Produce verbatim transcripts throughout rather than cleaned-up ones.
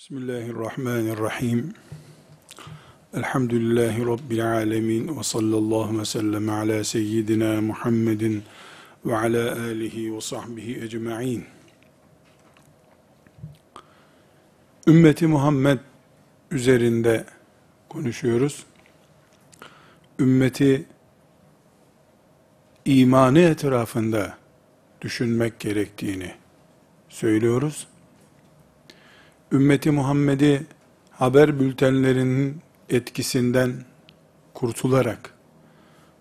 Bismillahirrahmanirrahim. Elhamdülillahi Rabbil alemin ve sallallahu ve sellem ala seyyidina Muhammedin ve ala alihi ve sahbihi ecma'in. Ümmeti Muhammed üzerinde konuşuyoruz. Ümmeti imanı etrafında düşünmek gerektiğini söylüyoruz. Ümmeti Muhammed'i haber bültenlerinin etkisinden kurtularak,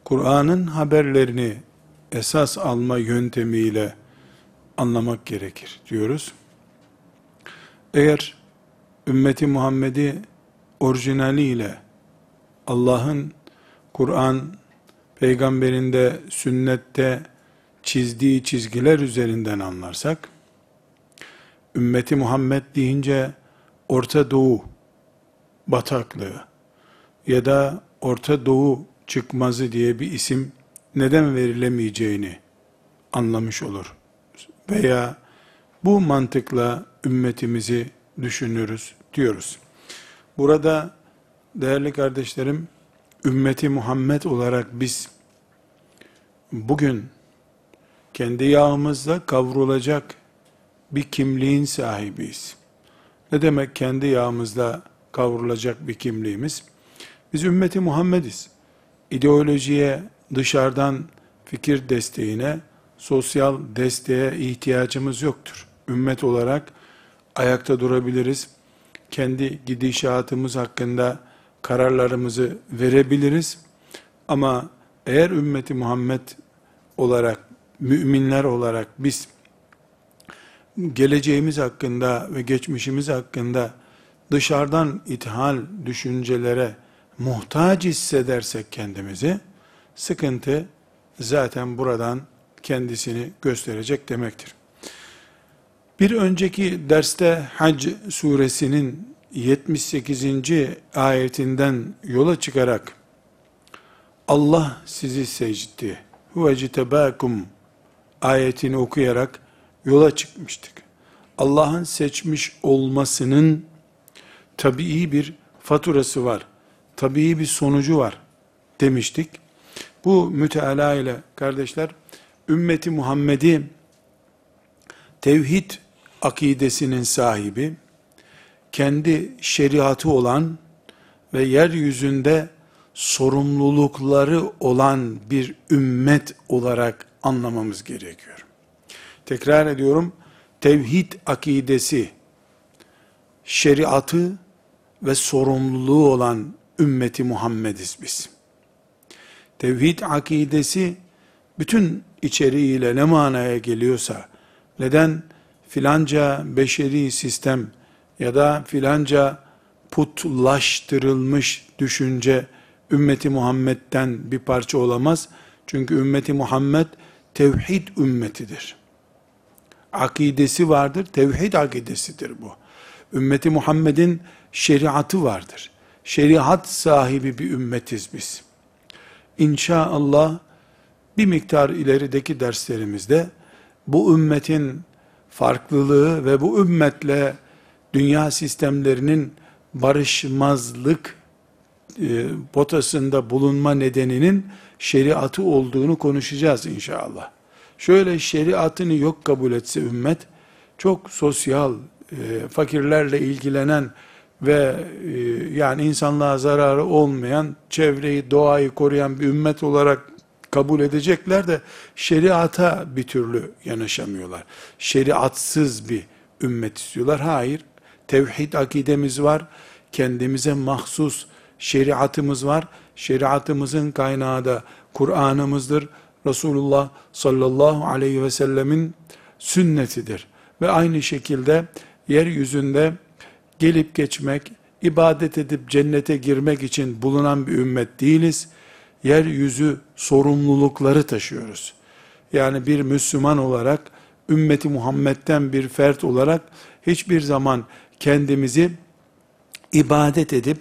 Kur'an'ın haberlerini esas alma yöntemiyle anlamak gerekir diyoruz. Eğer ümmeti Muhammed'i orijinaliyle, Allah'ın Kur'an, peygamberinde, sünnette çizdiği çizgiler üzerinden anlarsak, ümmeti Muhammed deyince Orta Doğu bataklığı ya da Orta Doğu çıkmazı diye bir isim neden verilemeyeceğini anlamış olur. Veya bu mantıkla ümmetimizi düşünürüz diyoruz. Burada değerli kardeşlerim, ümmeti Muhammed olarak biz bugün kendi yağımızla kavrulacak bir kimliğin sahibiyiz. Ne demek kendi yağımızla kavrulacak bir kimliğimiz? Biz ümmeti Muhammediz. İdeolojiye, dışarıdan fikir desteğine, sosyal desteğe ihtiyacımız yoktur. Ümmet olarak ayakta durabiliriz. Kendi gidişatımız hakkında kararlarımızı verebiliriz. Ama eğer ümmeti Muhammed olarak, müminler olarak biz geleceğimiz hakkında ve geçmişimiz hakkında dışarıdan ithal düşüncelere muhtaç hissedersek kendimizi, sıkıntı zaten buradan kendisini gösterecek demektir. Bir önceki derste Hac suresinin yetmiş sekizinci ayetinden yola çıkarak Allah sizi seçti, huvecitebâkum ayetini okuyarak yola çıkmıştık. Allah'ın seçmiş olmasının tabii bir faturası var, tabii bir sonucu var demiştik. Bu müteala ile kardeşler, ümmeti Muhammed'i tevhid akidesinin sahibi, kendi şeriatı olan ve yeryüzünde sorumlulukları olan bir ümmet olarak anlamamız gerekiyor. Tekrar ediyorum, tevhid akidesi, şeriatı ve sorumluluğu olan ümmeti Muhammediz biz. Tevhid akidesi bütün içeriğiyle ne manaya geliyorsa, neden filanca beşeri sistem ya da filanca putlaştırılmış düşünce ümmeti Muhammed'den bir parça olamaz? Çünkü ümmeti Muhammed tevhid ümmetidir. Akidesi vardır, tevhid akidesidir bu. Ümmeti Muhammed'in şeriatı vardır. Şeriat sahibi bir ümmetiz biz. İnşallah bir miktar ilerideki derslerimizde bu ümmetin farklılığı ve bu ümmetle dünya sistemlerinin barışmazlık e, potasında bulunma nedeninin şeriatı olduğunu konuşacağız inşallah. Şöyle şeriatını yok kabul etse ümmet, çok sosyal, e, fakirlerle ilgilenen ve e, yani insanlığa zararı olmayan, çevreyi, doğayı koruyan bir ümmet olarak kabul edecekler de şeriata bir türlü yanaşamıyorlar. Şeriatsız bir ümmet istiyorlar. Hayır, tevhid akidemiz var, kendimize mahsus şeriatımız var. Şeriatımızın kaynağı da Kur'an'ımızdır. Resulullah sallallahu aleyhi ve sellemin sünnetidir. Ve aynı şekilde yeryüzünde gelip geçmek, ibadet edip cennete girmek için bulunan bir ümmet değiliz. Yeryüzü sorumlulukları taşıyoruz. Yani bir Müslüman olarak, ümmeti Muhammed'den bir fert olarak hiçbir zaman kendimizi ibadet edip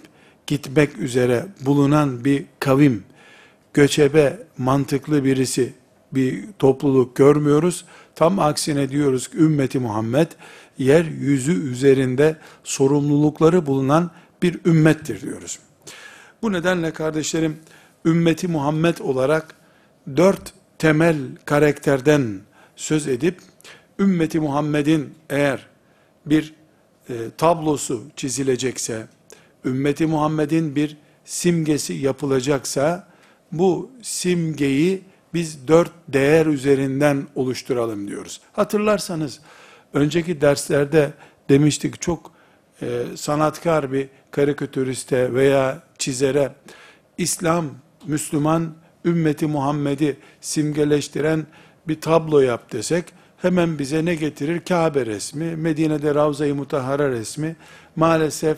gitmek üzere bulunan bir kavim, göçebe, mantıklı birisi bir topluluk görmüyoruz. Tam aksine diyoruz ki ümmeti Muhammed yeryüzü üzerinde sorumlulukları bulunan bir ümmettir diyoruz. Bu nedenle kardeşlerim ümmeti Muhammed olarak dört temel karakterden söz edip ümmeti Muhammed'in eğer bir e, tablosu çizilecekse, ümmeti Muhammed'in bir simgesi yapılacaksa bu simgeyi biz dört değer üzerinden oluşturalım diyoruz. Hatırlarsanız önceki derslerde demiştik çok e, sanatkar bir karikatüriste veya çizere İslam, Müslüman, ümmeti Muhammed'i simgeleştiren bir tablo yap desek hemen bize ne getirir? Kabe resmi, Medine'de Ravza-i Mutahhara resmi, maalesef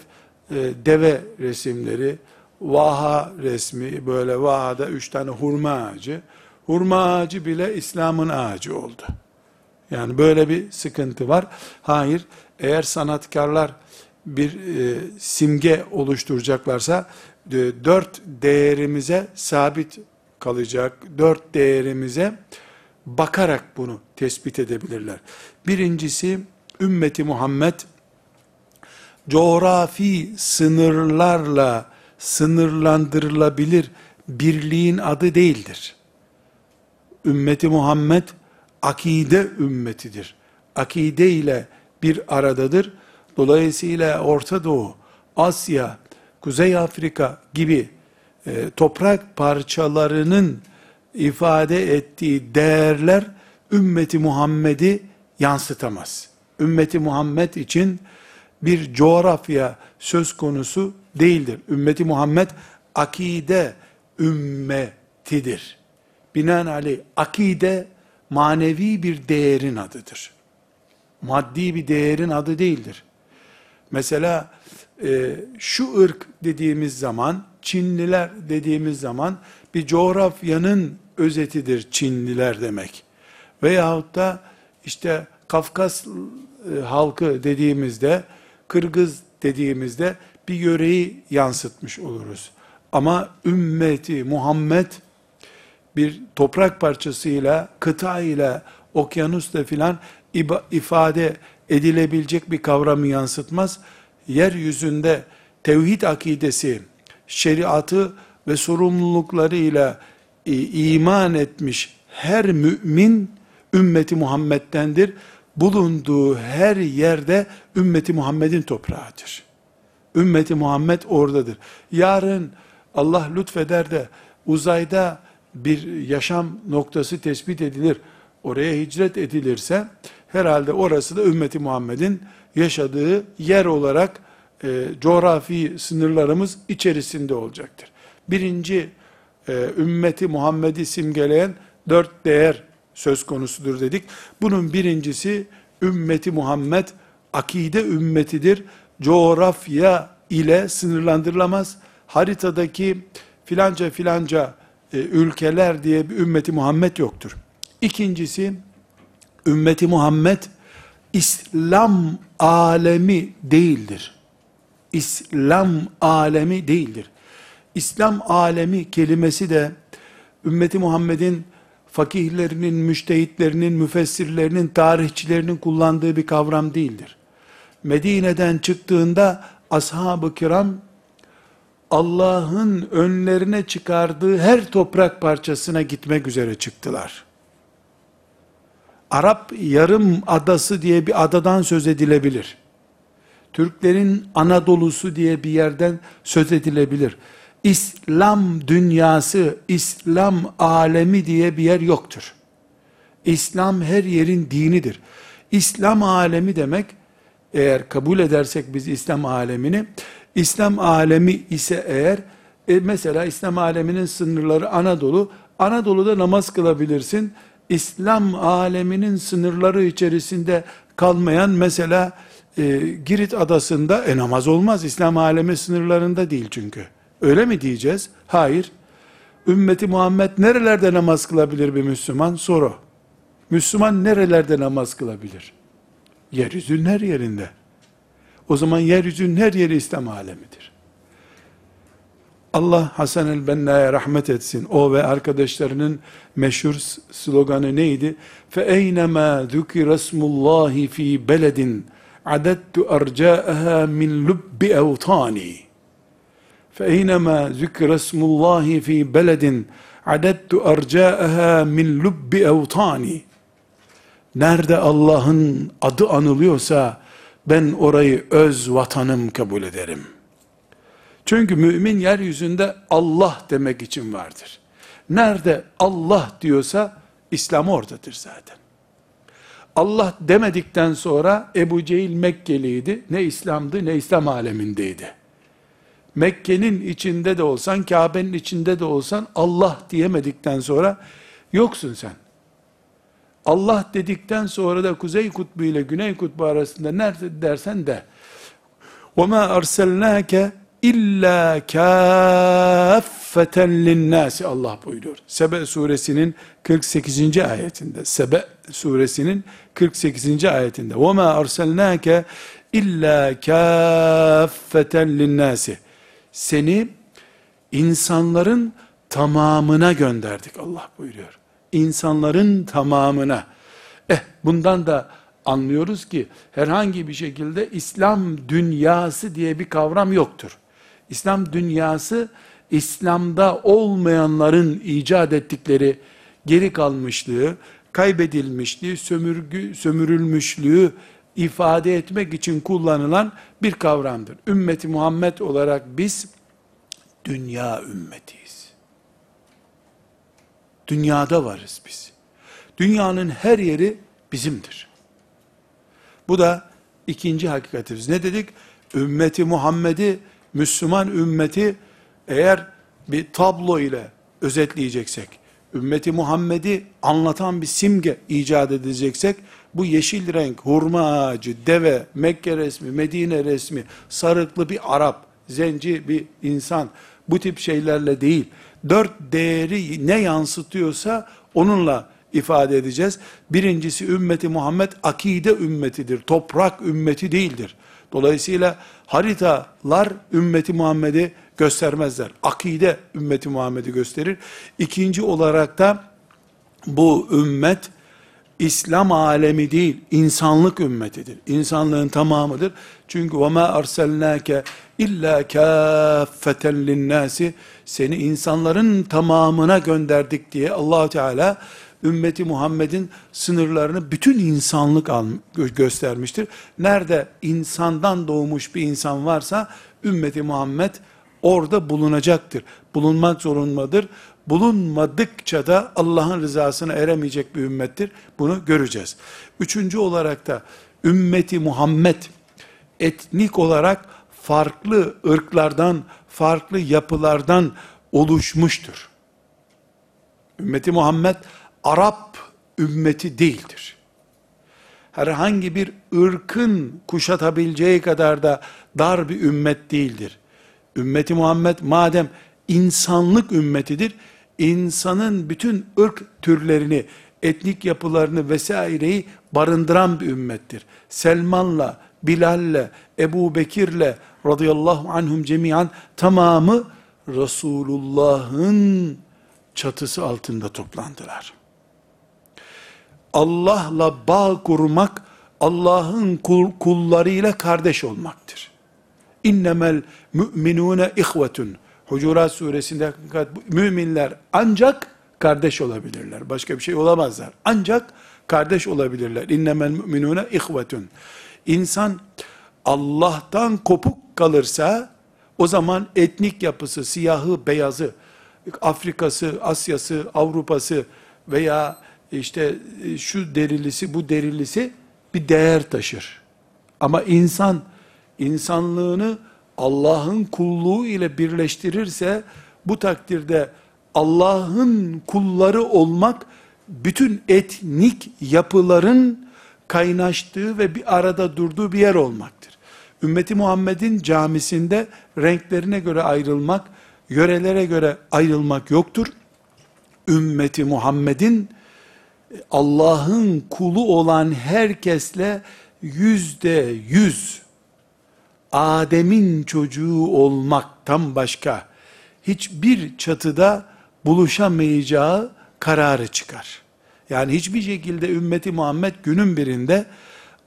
e, deve resimleri, vaha resmi, böyle vahada üç tane hurma ağacı, hurma ağacı bile İslam'ın ağacı oldu. Yani böyle bir sıkıntı var. Hayır, eğer sanatkarlar bir e, simge oluşturacaklarsa, e, dört değerimize sabit kalacak, dört değerimize bakarak bunu tespit edebilirler. Birincisi, ümmeti Muhammed, coğrafi sınırlarla sınırlandırılabilir birliğin adı değildir. Ümmeti Muhammed, akide ümmetidir. Akide ile bir aradadır. Dolayısıyla Orta Doğu, Asya, Kuzey Afrika gibi e, toprak parçalarının ifade ettiği değerler ümmeti Muhammed'i yansıtamaz. Ümmeti Muhammed için bir coğrafya söz konusu değildir. Ümmeti Muhammed akide ümmetidir. Binaenaleyh akide manevi bir değerin adıdır. Maddi bir değerin adı değildir. Mesela e, şu ırk dediğimiz zaman, Çinliler dediğimiz zaman bir coğrafyanın özetidir Çinliler demek. Veyahut da işte Kafkas e, halkı dediğimizde, Kırgız dediğimizde bir yöreyi yansıtmış oluruz. Ama ümmeti Muhammed bir toprak parçasıyla, kıtayla, okyanusla filan ifade edilebilecek bir kavramı yansıtmaz. Yeryüzünde tevhid akidesi, şeriatı ve sorumluluklarıyla iman etmiş her mümin ümmeti Muhammed'dendir. Bulunduğu her yerde ümmeti Muhammed'in toprağıdır. Ümmeti Muhammed oradadır. Yarın Allah lütfeder de uzayda bir yaşam noktası tespit edilir, oraya hicret edilirse, herhalde orası da ümmeti Muhammed'in yaşadığı yer olarak e, coğrafi sınırlarımız içerisinde olacaktır. Birinci e, ümmeti Muhammed'i simgeleyen dört değer söz konusudur dedik. Bunun birincisi ümmeti Muhammed akide ümmetidir. Coğrafya ile sınırlandırılamaz. Haritadaki filanca filanca e, ülkeler diye bir ümmeti Muhammed yoktur. İkincisi, ümmeti Muhammed, İslam alemi değildir. İslam alemi değildir. İslam alemi kelimesi de, ümmeti Muhammed'in fakihlerinin, müçtehitlerinin, müfessirlerinin, tarihçilerinin kullandığı bir kavram değildir. Medine'den çıktığında, ashab-ı kiram, Allah'ın önlerine çıkardığı her toprak parçasına gitmek üzere çıktılar. Arap yarım adası diye bir adadan söz edilebilir. Türklerin Anadolu'su diye bir yerden söz edilebilir. İslam dünyası, İslam alemi diye bir yer yoktur. İslam her yerin dinidir. İslam alemi demek, eğer kabul edersek biz İslam alemini, İslam alemi ise eğer, e mesela İslam aleminin sınırları Anadolu, Anadolu'da namaz kılabilirsin. İslam aleminin sınırları içerisinde kalmayan mesela e, Girit adasında e, namaz olmaz. İslam alemi sınırlarında değil çünkü. Öyle mi diyeceğiz? Hayır. Ümmeti Muhammed nerelerde namaz kılabilir bir Müslüman? Soru. Müslüman nerelerde namaz kılabilir? Yeryüzünün her yerinde. O zaman yeryüzünün her yeri İslam alemidir. Allah Hasan el-Benna'ya rahmet etsin. O ve arkadaşlarının meşhur sloganı neydi? فَاَيْنَمَا ذُكِرَ اسْمُ اللّٰهِ ف۪ي بَلَدٍ عَدَدْتُ اَرْجَاءَهَا مِنْ لُبِّ اَوْطَانِي فَاَيْنَمَا ذُكِرَ اسْمُ اللّٰهِ ف۪ي بَلَدٍ عَدَدْتُ اَرْجَاءَهَا مِنْ لُبِّ اَوْطَانِي. Nerede Allah'ın adı anılıyorsa ben orayı öz vatanım kabul ederim. Çünkü mümin yeryüzünde Allah demek için vardır. Nerede Allah diyorsa İslam oradadır zaten. Allah demedikten sonra Ebu Cehil Mekkeliydi. Ne İslam'dı ne İslam alemindeydi. Mekke'nin içinde de olsan, Kabe'nin içinde de olsan Allah diyemedikten sonra yoksun sen. Allah dedikten sonra da Kuzey Kutbu ile Güney Kutbu arasında nerede dersen de وَمَا أَرْسَلْنَاكَ İlla kâffeten linnâsi Allah buyuruyor. Sebe suresinin kırk sekizinci ayetinde. Sebe suresinin kırk sekizinci ayetinde. وَمَا أَرْسَلْنَاكَ إِلَّا كَافَّةً لِلنَّاسِ Seni insanların tamamına gönderdik Allah buyuruyor. İnsanların tamamına. Eh bundan da anlıyoruz ki herhangi bir şekilde İslam dünyası diye bir kavram yoktur. İslam dünyası, İslam'da olmayanların icat ettikleri geri kalmışlığı, kaybedilmişliği, sömürgü, sömürülmüşlüğü ifade etmek için kullanılan bir kavramdır. Ümmeti Muhammed olarak biz dünya ümmetiyiz. Dünyada varız biz. Dünyanın her yeri bizimdir. Bu da ikinci hakikatimiz. Ne dedik? Ümmeti Muhammed'i, Müslüman ümmeti eğer bir tablo ile özetleyeceksek, ümmeti Muhammed'i anlatan bir simge icat edeceksek, bu yeşil renk, hurma ağacı, deve, Mekke resmi, Medine resmi, sarıklı bir Arap, zenci bir insan, bu tip şeylerle değil, dört değeri ne yansıtıyorsa onunla ifade edeceğiz. Birincisi ümmeti Muhammed akide ümmetidir, toprak ümmeti değildir. Dolayısıyla haritalar ümmeti Muhammed'i göstermezler. Akide ümmeti Muhammed'i gösterir. İkinci olarak da bu ümmet İslam alemi değil, insanlık ümmetidir. İnsanlığın tamamıdır. Çünkü وَمَا أَرْسَلْنَاكَ اِلَّا كَافَّةً لِلنَّاسِ Seni insanların tamamına gönderdik diye Allah-u Teala ümmeti Muhammed'in sınırlarını bütün insanlık göstermiştir. Nerede insandan doğmuş bir insan varsa ümmeti Muhammed orada bulunacaktır. Bulunmak zorundadır. Bulunmadıkça da Allah'ın rızasına eremeyecek bir ümmettir. Bunu göreceğiz. Üçüncü olarak da ümmeti Muhammed etnik olarak farklı ırklardan, farklı yapılardan oluşmuştur. Ümmeti Muhammed Arap ümmeti değildir. Herhangi bir ırkın kuşatabileceği kadar da dar bir ümmet değildir. Ümmeti Muhammed madem insanlık ümmetidir, insanın bütün ırk türlerini, etnik yapılarını vesaireyi barındıran bir ümmettir. Selman'la, Bilal'le, Ebu Bekir'le radıyallahu anhum cemiyan tamamı Resulullah'ın çatısı altında toplandılar. Allah'la bağ kurmak, Allah'ın kul, kullarıyla kardeş olmaktır. İnnemel müminune ihvetun. Hucurat suresinde müminler ancak kardeş olabilirler. Başka bir şey olamazlar. Ancak kardeş olabilirler. İnnemel müminune ihvetun. İnsan Allah'tan kopuk kalırsa, o zaman etnik yapısı, siyahı, beyazı, Afrika'sı, Asya'sı, Avrupa'sı veya İşte şu derilisi, bu derilisi bir değer taşır. Ama insan, insanlığını Allah'ın kulluğu ile birleştirirse, bu takdirde Allah'ın kulları olmak, bütün etnik yapıların kaynaştığı ve bir arada durduğu bir yer olmaktır. Ümmeti Muhammed'in camisinde renklerine göre ayrılmak, yörelere göre ayrılmak yoktur. Ümmeti Muhammed'in Allah'ın kulu olan herkesle yüzde yüz Adem'in çocuğu olmaktan başka hiçbir çatıda buluşamayacağı kararı çıkar. Yani hiçbir şekilde ümmeti Muhammed günün birinde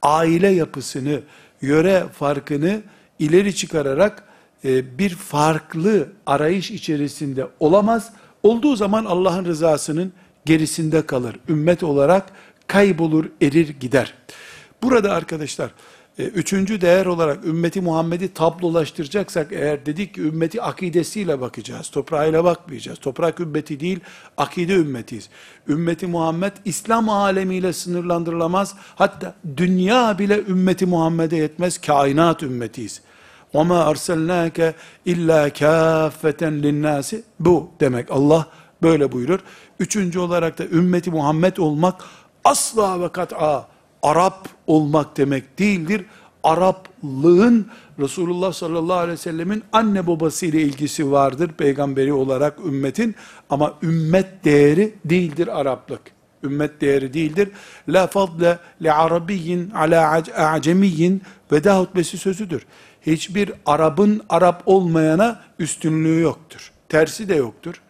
aile yapısını, yöre farkını ileri çıkararak e, bir farklı arayış içerisinde olamaz. Olduğu zaman Allah'ın rızasının gerisinde kalır. Ümmet olarak kaybolur, erir, gider. Burada arkadaşlar, e, üçüncü değer olarak ümmeti Muhammed'i tablolaştıracaksak eğer, dedik ki ümmeti akidesiyle bakacağız, toprağıyla bakmayacağız. Toprak ümmeti değil, akide ümmetiyiz. Ümmeti Muhammed İslam alemiyle sınırlandırılamaz. Hatta dünya bile ümmeti Muhammed'e yetmez, kainat ümmetiyiz. وَمَا أَرْسَلْنَاكَ اِلَّا كَافَّةً لِلنَّاسِ Bu demek. Allah böyle buyurur. Üçüncü olarak da ümmeti Muhammed olmak asla ve kat'a Arap olmak demek değildir. Araplığın Resulullah sallallahu aleyhi ve sellemin anne babasıyla ilgisi vardır. Peygamberi olarak ümmetin, ama ümmet değeri değildir Araplık. Ümmet değeri değildir. La fadle li arabiyyin ala a'cemiyyin veda hutbesi sözüdür. Hiçbir Arap'ın Arap olmayana üstünlüğü yoktur. Tersi de yoktur.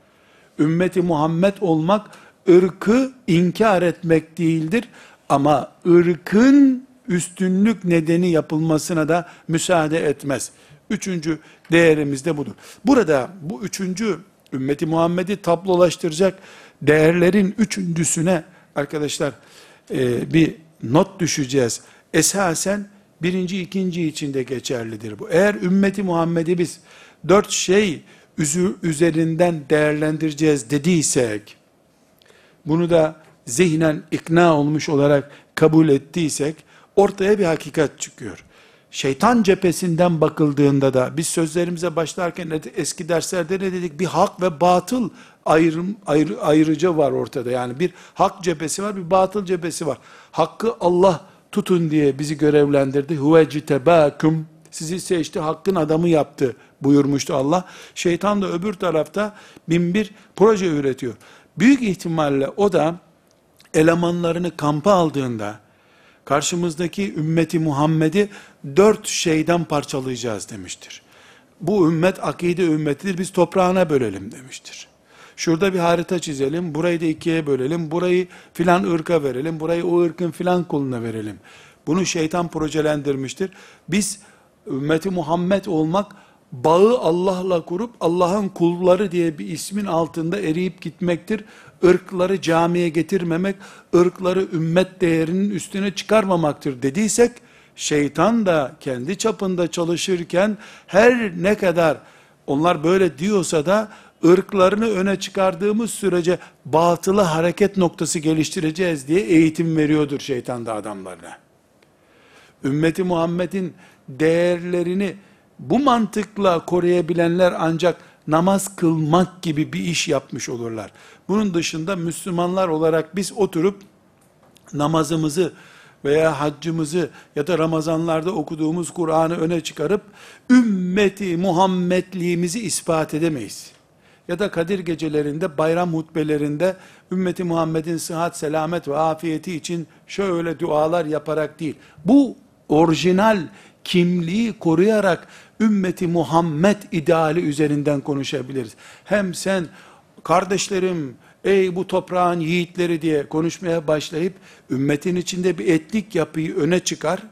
Ümmeti Muhammed olmak, ırkı inkar etmek değildir. Ama ırkın üstünlük nedeni yapılmasına da müsaade etmez. Üçüncü değerimiz de budur. Burada bu üçüncü, ümmeti Muhammed'i tablolaştıracak değerlerin üçüncüsüne arkadaşlar e, bir not düşeceğiz. Esasen birinci, ikinci için de geçerlidir bu. Eğer ümmeti Muhammed'i biz dört şey üzerinden değerlendireceğiz dediysek, bunu da zihnen ikna olmuş olarak kabul ettiysek, ortaya bir hakikat çıkıyor. Şeytan cephesinden bakıldığında da, biz sözlerimize başlarken eski derslerde ne dedik? Bir hak ve batıl ayrım, ayr, ayrıca var ortada. Yani bir hak cephesi var, bir batıl cephesi var. Hakkı Allah tutun diye bizi görevlendirdi. Huvecitebâküm, sizi seçti, hakkın adamı yaptı buyurmuştu Allah. Şeytan da öbür tarafta bin bir proje üretiyor. Büyük ihtimalle o da elemanlarını kampa aldığında, karşımızdaki ümmeti Muhammed'i dört şeyden parçalayacağız demiştir. Bu ümmet akide ümmetidir, biz toprağına bölelim demiştir. Şurada bir harita çizelim, burayı da ikiye bölelim, burayı filan ırka verelim, burayı o ırkın filan koluna verelim. Bunu şeytan projelendirmiştir. Biz ümmeti Muhammed olmak, bağı Allah'la kurup Allah'ın kulları diye bir ismin altında eriyip gitmektir. Irkları camiye getirmemek, ırkları ümmet değerinin üstüne çıkarmamaktır dediysek, şeytan da kendi çapında çalışırken her ne kadar onlar böyle diyorsa da ırklarını öne çıkardığımız sürece batılı hareket noktası geliştireceğiz diye eğitim veriyordur şeytan da adamlarına. Ümmeti Muhammed'in değerlerini bu mantıkla koruyabilenler ancak namaz kılmak gibi bir iş yapmış olurlar. Bunun dışında Müslümanlar olarak biz oturup namazımızı veya haccımızı ya da Ramazanlarda okuduğumuz Kur'an'ı öne çıkarıp ümmeti Muhammedliğimizi ispat edemeyiz. Ya da Kadir gecelerinde, bayram hutbelerinde ümmeti Muhammed'in sıhhat, selamet ve afiyeti için şöyle dualar yaparak değil. Bu orijinal kimliği koruyarak ümmeti Muhammed ideali üzerinden konuşabiliriz. Hem sen kardeşlerim, ey bu toprağın yiğitleri diye konuşmaya başlayıp ümmetin içinde bir etnik yapıyı öne çıkar.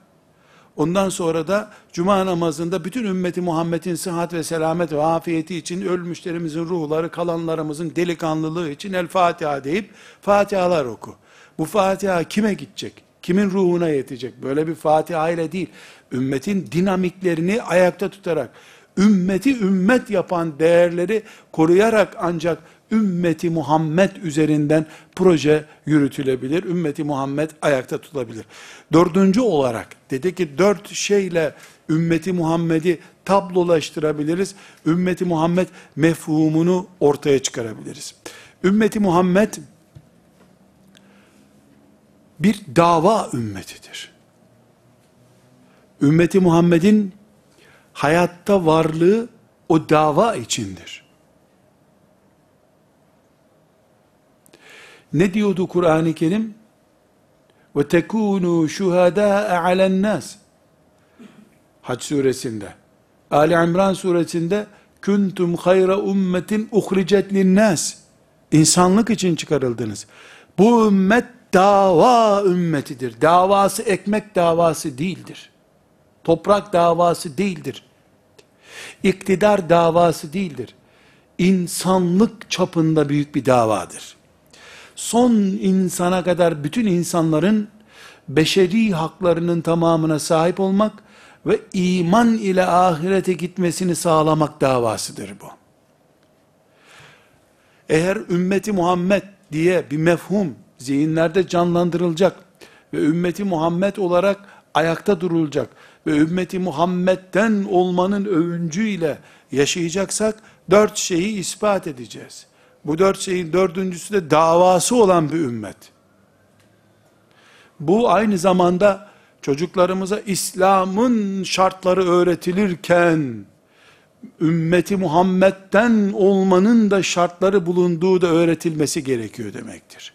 Ondan sonra da cuma namazında bütün ümmeti Muhammed'in sıhhat ve selamet ve afiyeti için, ölmüşlerimizin ruhları, kalanlarımızın delikanlılığı için El Fatiha deyip Fatihalar oku. Bu Fatiha kime gidecek? Kimin ruhuna yetecek? Böyle bir Fatiha ile değil, ümmetin dinamiklerini ayakta tutarak, ümmeti ümmet yapan değerleri koruyarak ancak ümmeti Muhammed üzerinden proje yürütülebilir. Ümmeti Muhammed ayakta tutulabilir. Dördüncü olarak dedi ki, dört şeyle ümmeti Muhammed'i tablolaştırabiliriz. Ümmeti Muhammed mefhumunu ortaya çıkarabiliriz. Ümmeti Muhammed bir dava ümmetidir. Ümmeti Muhammed'in hayatta varlığı o dava içindir. Ne diyordu Kur'an-ı Kerim? وَتَكُونُوا شُهَدَاءَ عَلَى النَّاسِ Hac suresinde, Ali İmran suresinde kuntum hayra ummetin uhricet linnas. İnsanlık için çıkarıldınız. Bu ümmet dava ümmetidir. Davası ekmek davası değildir. Toprak davası değildir. İktidar davası değildir. İnsanlık çapında büyük bir davadır. Son insana kadar bütün insanların beşeri haklarının tamamına sahip olmak ve iman ile ahirete gitmesini sağlamak davasıdır bu. Eğer ümmeti Muhammed diye bir mefhum zihinlerde canlandırılacak ve ümmeti Muhammed olarak ayakta durulacak ve ümmeti Muhammed'den olmanın övüncüyle yaşayacaksak dört şeyi ispat edeceğiz. Bu dört şeyin dördüncüsü de davası olan bir ümmet. Bu aynı zamanda çocuklarımıza İslam'ın şartları öğretilirken ümmeti Muhammed'den olmanın da şartları bulunduğu da öğretilmesi gerekiyor demektir.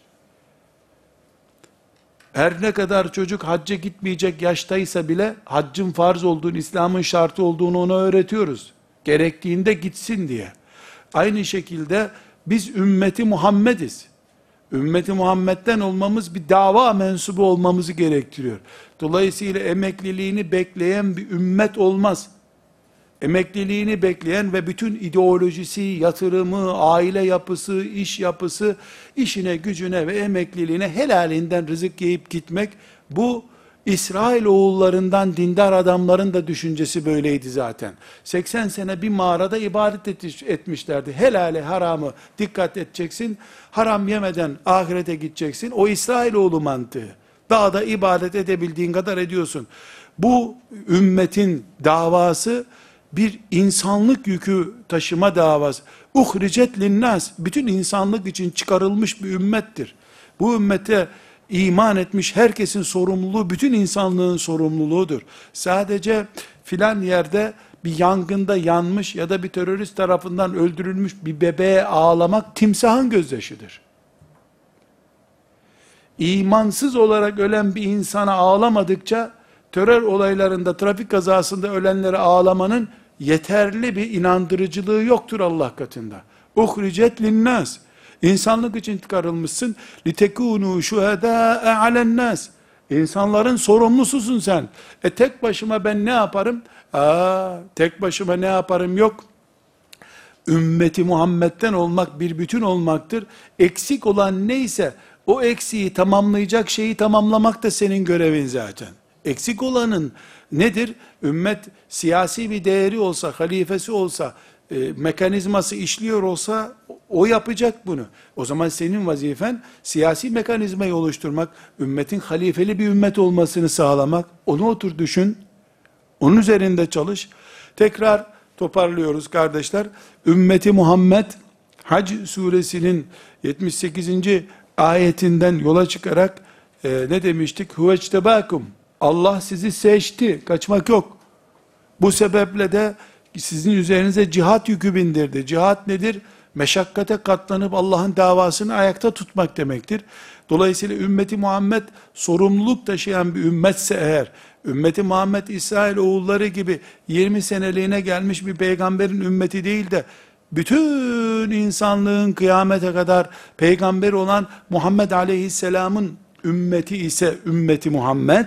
Her ne kadar çocuk hacca gitmeyecek yaştaysa bile haccın farz olduğunu, İslam'ın şartı olduğunu ona öğretiyoruz. Gerektiğinde gitsin diye. Aynı şekilde biz ümmeti Muhammediz. Ümmeti Muhammed'den olmamız bir dava mensubu olmamızı gerektiriyor. Dolayısıyla emekliliğini bekleyen bir ümmet olmaz. Emekliliğini bekleyen ve bütün ideolojisi, yatırımı, aile yapısı, iş yapısı, işine, gücüne ve emekliliğine helalinden rızık yiyip gitmek, bu İsrail oğullarından dindar adamların da düşüncesi böyleydi zaten. seksen sene bir mağarada ibadet etmişlerdi. Helali haramı dikkat edeceksin, haram yemeden ahirete gideceksin. O İsrail oğlu mantığı. Dağda ibadet edebildiğin kadar ediyorsun. Bu ümmetin davası, bir insanlık yükü taşıma davası. Uhricet linnas, bütün insanlık için çıkarılmış bir ümmettir. Bu ümmete iman etmiş herkesin sorumluluğu, bütün insanlığın sorumluluğudur. Sadece filan yerde bir yangında yanmış ya da bir terörist tarafından öldürülmüş bir bebeğe ağlamak timsahın gözyaşıdır. İmansız olarak ölen bir insana ağlamadıkça, terör olaylarında, trafik kazasında ölenlere ağlamanın yeterli bir inandırıcılığı yoktur Allah katında. Uhricet linnas. İnsanlık için çıkarılmışsın. Litekûnû şuhedâ'e alennâs. İnsanların sorumlususun sen. E tek başıma ben ne yaparım? Aa, tek başıma ne yaparım yok. Ümmeti Muhammed'den olmak bir bütün olmaktır. Eksik olan neyse o eksiği tamamlayacak şeyi tamamlamak da senin görevin zaten. Eksik olanın nedir? Ümmet siyasi bir değeri olsa, halifesi olsa, e, mekanizması işliyor olsa o yapacak bunu. O zaman senin vazifen siyasi mekanizmayı oluşturmak, ümmetin halifeli bir ümmet olmasını sağlamak. Onu otur düşün, onun üzerinde çalış. Tekrar toparlıyoruz kardeşler. Ümmeti Muhammed, Hac suresinin yetmiş sekizinci ayetinden yola çıkarak e, ne demiştik? Huvectebakum. Allah sizi seçti, kaçmak yok. Bu sebeple de sizin üzerinize cihat yükü bindirdi. Cihat nedir? Meşakkate katlanıp Allah'ın davasını ayakta tutmak demektir. Dolayısıyla ümmeti Muhammed sorumluluk taşıyan bir ümmetse eğer, ümmeti Muhammed İsrail oğulları gibi yirmi seneliğine gelmiş bir peygamberin ümmeti değil de, bütün insanlığın kıyamete kadar peygamber olan Muhammed Aleyhisselam'ın ümmeti ise ümmeti Muhammed,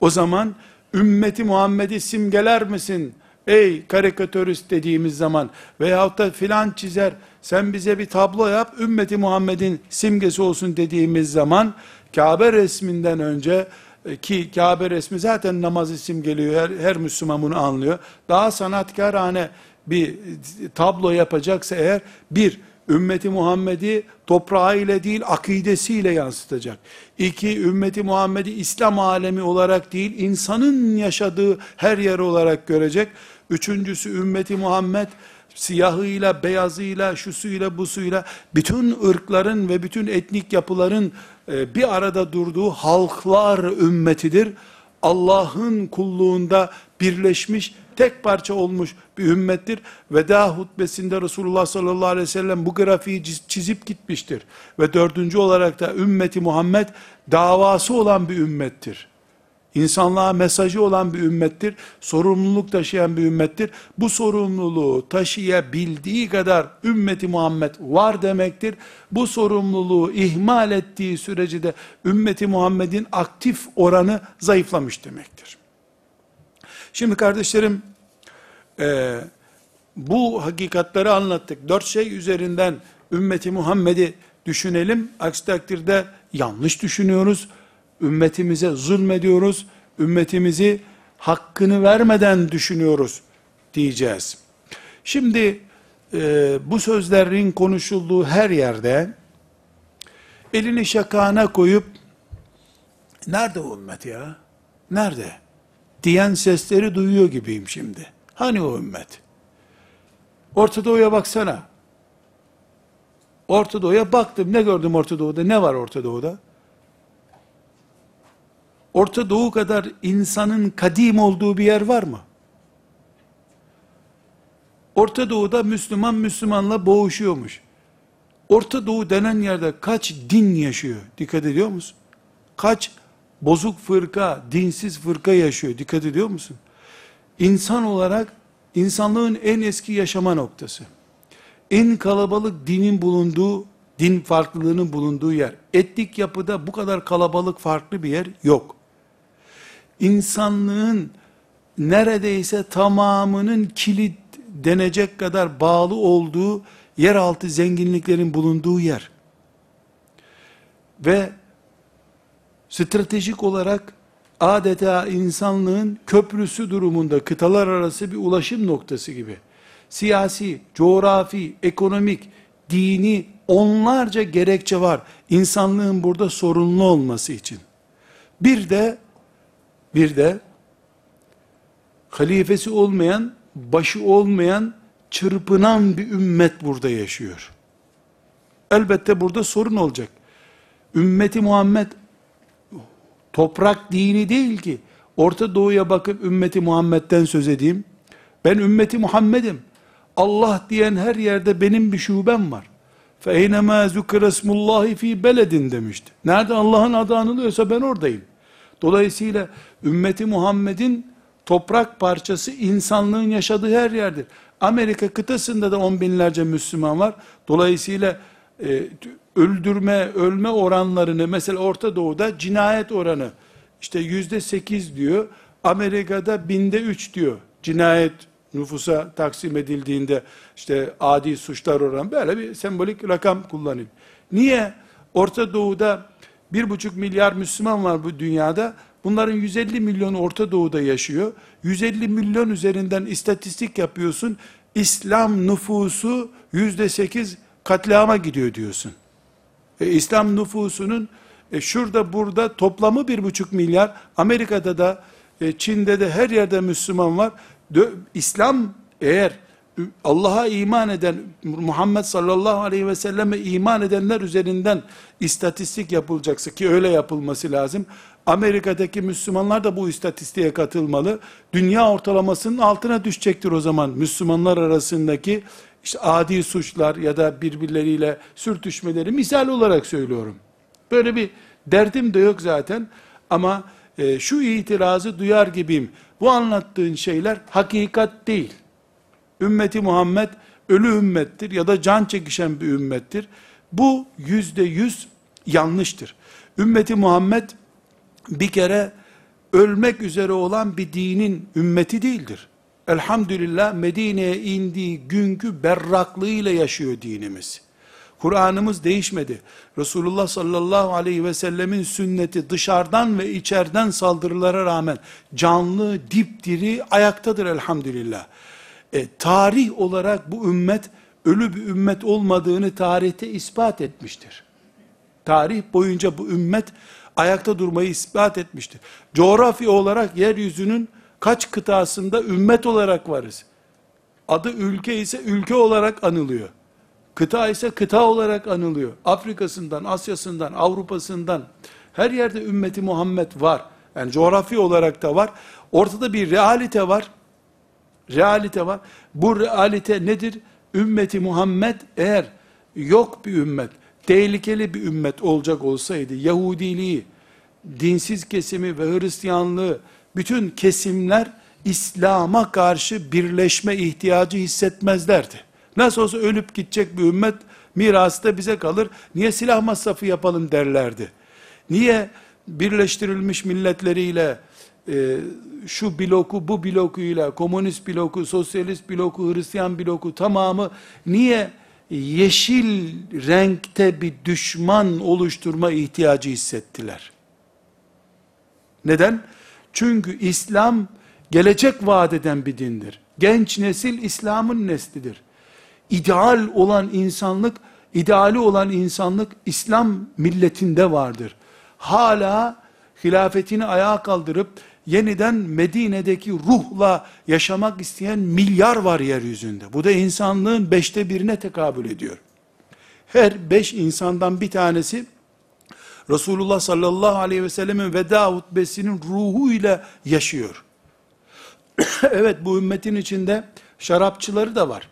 o zaman ümmeti Muhammed'i simgeler misin ey karikatörist dediğimiz zaman, veyahut da filan çizer sen bize bir tablo yap ümmeti Muhammed'in simgesi olsun dediğimiz zaman, Kabe resminden önce ki Kabe resmi zaten namazı simgeliyor, her, her Müslüman bunu anlıyor, daha sanatkarane bir tablo yapacaksa eğer, bir, ümmeti Muhammed'i toprağı ile değil akidesiyle yansıtacak. İki, ümmeti Muhammed'i İslam alemi olarak değil insanın yaşadığı her yer olarak görecek. Üçüncüsü, ümmeti Muhammed siyahıyla, beyazıyla, şusuyla, busuyla bütün ırkların ve bütün etnik yapıların bir arada durduğu halklar ümmetidir. Allah'ın kulluğunda birleşmiş, tek parça olmuş bir ümmettir. Veda hutbesinde Resulullah sallallahu aleyhi ve sellem bu grafiği çizip gitmiştir. Ve dördüncü olarak da ümmeti Muhammed davası olan bir ümmettir. İnsanlığa mesajı olan bir ümmettir. Sorumluluk taşıyan bir ümmettir. Bu sorumluluğu taşıyabildiği kadar ümmeti Muhammed var demektir. Bu sorumluluğu ihmal ettiği sürece de ümmeti Muhammed'in aktif oranı zayıflamış demektir. Şimdi kardeşlerim, e, bu hakikatleri anlattık. Dört şey üzerinden ümmeti Muhammed'i düşünelim. Aksi takdirde yanlış düşünüyoruz. Ümmetimize zulmediyoruz, ümmetimizi hakkını vermeden düşünüyoruz diyeceğiz. Şimdi e, bu sözlerin konuşulduğu her yerde elini şakağına koyup nerede o ümmet ya? Nerede? Diyen sesleri duyuyor gibiyim şimdi. Hani o ümmet? Orta Doğu'ya baksana. Orta Doğu'ya baktım. Ne gördüm Orta Doğu'da? Ne var Orta Doğu'da? Orta Doğu kadar insanın kadim olduğu bir yer var mı? Orta Doğu'da Müslüman Müslümanla boğuşuyormuş. Orta Doğu denen yerde kaç din yaşıyor? Dikkat ediyor musun? Kaç bozuk fırka, dinsiz fırka yaşıyor? Dikkat ediyor musun? İnsan olarak insanlığın en eski yaşama noktası. En kalabalık dinin bulunduğu, din farklılığının bulunduğu yer. Etnik yapıda bu kadar kalabalık farklı bir yer yok. İnsanlığın neredeyse tamamının kilit denecek kadar bağlı olduğu yeraltı zenginliklerin bulunduğu yer. Ve stratejik olarak adeta insanlığın köprüsü durumunda kıtalar arası bir ulaşım noktası gibi. Siyasi, coğrafi, ekonomik, dini onlarca gerekçe var insanlığın burada sorunlu olması için. Bir de bir de halifesi olmayan, başı olmayan, çırpınan bir ümmet burada yaşıyor. Elbette burada sorun olacak. Ümmeti Muhammed toprak dini değil ki. Orta Doğu'ya bakıp ümmeti Muhammed'den söz edeyim. Ben ümmeti Muhammed'im. Allah diyen her yerde benim bir şubem var. فَاَيْنَمَا ذُكَرَ اسْمُ اللّٰهِ ف۪ي بَلَدٍ demişti. Nerede Allah'ın adı anılıyorsa ben oradayım. Dolayısıyla ümmeti Muhammed'in toprak parçası insanlığın yaşadığı her yerdir. Amerika kıtasında da on binlerce Müslüman var. Dolayısıyla e, öldürme, ölme oranlarını, mesela Orta Doğu'da cinayet oranı, işte yüzde sekiz diyor, Amerika'da binde üç diyor cinayet nüfusa taksim edildiğinde, işte adi suçlar oranı, böyle bir sembolik rakam kullanayım. Niye? Orta Doğu'da bir buçuk milyar Müslüman var bu dünyada. Bunların yüz elli milyonu Orta Doğu'da yaşıyor. yüz elli milyon üzerinden istatistik yapıyorsun. İslam nüfusu yüzde sekiz katliama gidiyor diyorsun. E, İslam nüfusunun e, şurada burada toplamı bir buçuk milyar. Amerika'da da e, Çin'de de her yerde Müslüman var. İslam, eğer Allah'a iman eden, Muhammed sallallahu aleyhi ve selleme iman edenler üzerinden istatistik yapılacaksa, ki öyle yapılması lazım, Amerika'daki Müslümanlar da bu istatistiğe katılmalı. Dünya ortalamasının altına düşecektir o zaman Müslümanlar arasındaki işte adi suçlar ya da birbirleriyle sürtüşmeleri, misal olarak söylüyorum. Böyle bir derdim de yok zaten ama e, şu itirazı duyar gibiyim. Bu anlattığın şeyler hakikat değil. Ümmeti Muhammed ölü ümmettir ya da can çekişen bir ümmettir. Bu yüzde yüz yanlıştır. Ümmeti Muhammed bir kere ölmek üzere olan bir dinin ümmeti değildir. Elhamdülillah Medine'ye indiği günkü berraklığıyla yaşıyor dinimiz. Kur'an'ımız değişmedi. Resulullah sallallahu aleyhi ve sellemin sünneti dışarıdan ve içeriden saldırılara rağmen canlı, dipdiri ayaktadır elhamdülillah. E, tarih olarak bu ümmet ölü bir ümmet olmadığını tarihte ispat etmiştir. Tarih boyunca bu ümmet ayakta durmayı ispat etmiştir. Coğrafya olarak yeryüzünün kaç kıtasında ümmet olarak varız. Adı ülke ise ülke olarak anılıyor. Kıta ise kıta olarak anılıyor. Afrika'sından, Asya'sından, Avrupa'sından her yerde ümmeti Muhammed var. Yani coğrafi olarak da var. Ortada bir realite var. Realite var. Bu realite nedir? Ümmeti Muhammed eğer yok bir ümmet, tehlikeli bir ümmet olacak olsaydı, Yahudiliği, dinsiz kesimi ve Hristiyanlığı, bütün kesimler İslam'a karşı birleşme ihtiyacı hissetmezlerdi. Nasıl olsa ölüp gidecek bir ümmet, mirası da bize kalır, niye silah masrafı yapalım derlerdi. Niye Birleştirilmiş Milletleriyle, e, şu bloku, bu blokuyla, komünist bloku, sosyalist bloku, Hristiyan bloku, tamamı niye yeşil renkte bir düşman oluşturma ihtiyacı hissettiler? Neden? Çünkü İslam gelecek vaat eden bir dindir. Genç nesil İslam'ın neslidir. İdeal olan insanlık, ideali olan insanlık İslam milletinde vardır. Hala hilafetini ayağa kaldırıp yeniden Medine'deki ruhla yaşamak isteyen milyar var yeryüzünde. Bu da insanlığın beşte birine tekabül ediyor. Her beş insandan bir tanesi Resulullah sallallahu aleyhi ve sellemin veda hutbesinin ruhuyla yaşıyor. Evet, bu ümmetin içinde şarapçıları da var.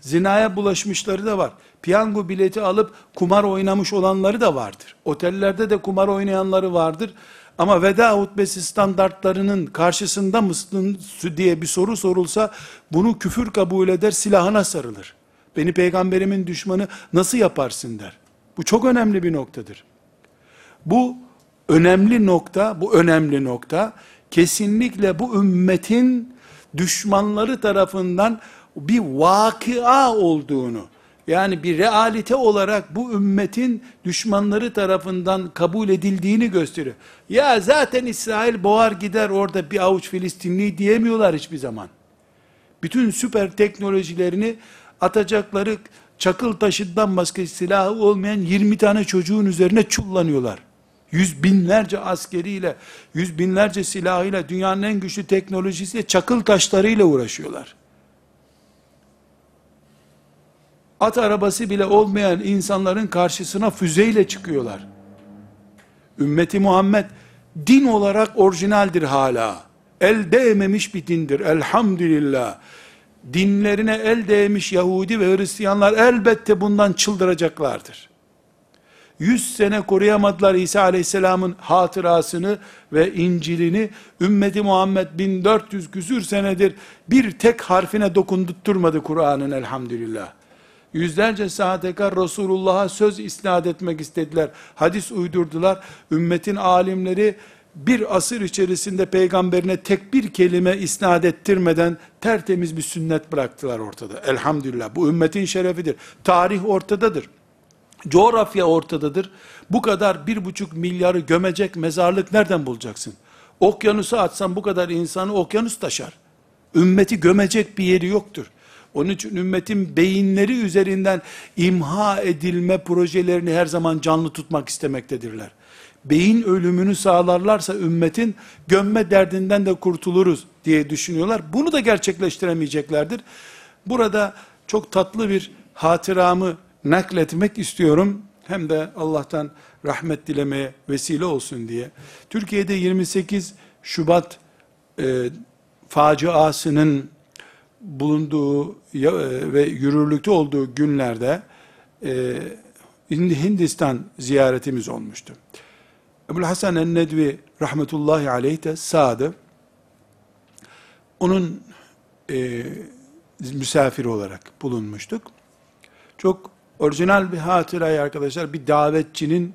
Zinaya bulaşmışları da var. Piyango bileti alıp kumar oynamış olanları da vardır. Otellerde de kumar oynayanları vardır. Ama veda hutbesi standartlarının karşısında mısın diye bir soru sorulsa, bunu küfür kabul eder, silahına sarılır. Beni peygamberimin düşmanı nasıl yaparsın der. Bu çok önemli bir noktadır. Bu önemli nokta, bu önemli nokta, kesinlikle bu ümmetin düşmanları tarafından bir vakıa olduğunu, yani bir realite olarak bu ümmetin düşmanları tarafından kabul edildiğini gösteriyor. Ya zaten İsrail boğar gider orada bir avuç Filistinli diyemiyorlar hiçbir zaman. Bütün süper teknolojilerini atacakları çakıl taşından başka silahı olmayan yirmi tane çocuğun üzerine çullanıyorlar. Yüz binlerce askeriyle, yüz binlerce silahıyla, dünyanın en güçlü teknolojisiyle, çakıl taşlarıyla uğraşıyorlar. At arabası bile olmayan insanların karşısına füzeyle çıkıyorlar. Ümmeti Muhammed din olarak orijinaldir hala. El değmemiş bir dindir elhamdülillah. Dinlerine el değmiş Yahudi ve Hristiyanlar elbette bundan çıldıracaklardır. Yüz sene koruyamadılar İsa Aleyhisselam'ın hatırasını ve İncil'ini. Ümmeti Muhammed bin dört yüz küsür senedir bir tek harfine dokundurtmadı Kur'an'ın elhamdülillah. Yüzlerce sahatekar Resulullah'a söz isnat etmek istediler. Hadis uydurdular. Ümmetin alimleri bir asır içerisinde peygamberine tek bir kelime isnat ettirmeden tertemiz bir sünnet bıraktılar ortada. Elhamdülillah. Bu ümmetin şerefidir. Tarih ortadadır. Coğrafya ortadadır. Bu kadar bir buçuk milyarı gömecek mezarlık nereden bulacaksın? Okyanusa atsan bu kadar insanı okyanus taşar. Ümmeti gömecek bir yeri yoktur. Onun için ümmetin beyinleri üzerinden imha edilme projelerini her zaman canlı tutmak istemektedirler. Beyin ölümünü sağlarlarsa ümmetin gömme derdinden de kurtuluruz diye düşünüyorlar. Bunu da gerçekleştiremeyeceklerdir. Burada çok tatlı bir hatıramı nakletmek istiyorum. Hem de Allah'tan rahmet dilemeye vesile olsun diye. Türkiye'de yirmi sekiz Şubat e, faciasının bulunduğu ve yürürlükte olduğu günlerde e, Hindistan ziyaretimiz olmuştu. Ebul Hasan el-Nedvi rahmetullahi aleyh de sağdı. Onun e, misafiri olarak bulunmuştuk. Çok orijinal bir hatırayı arkadaşlar, bir davetçinin,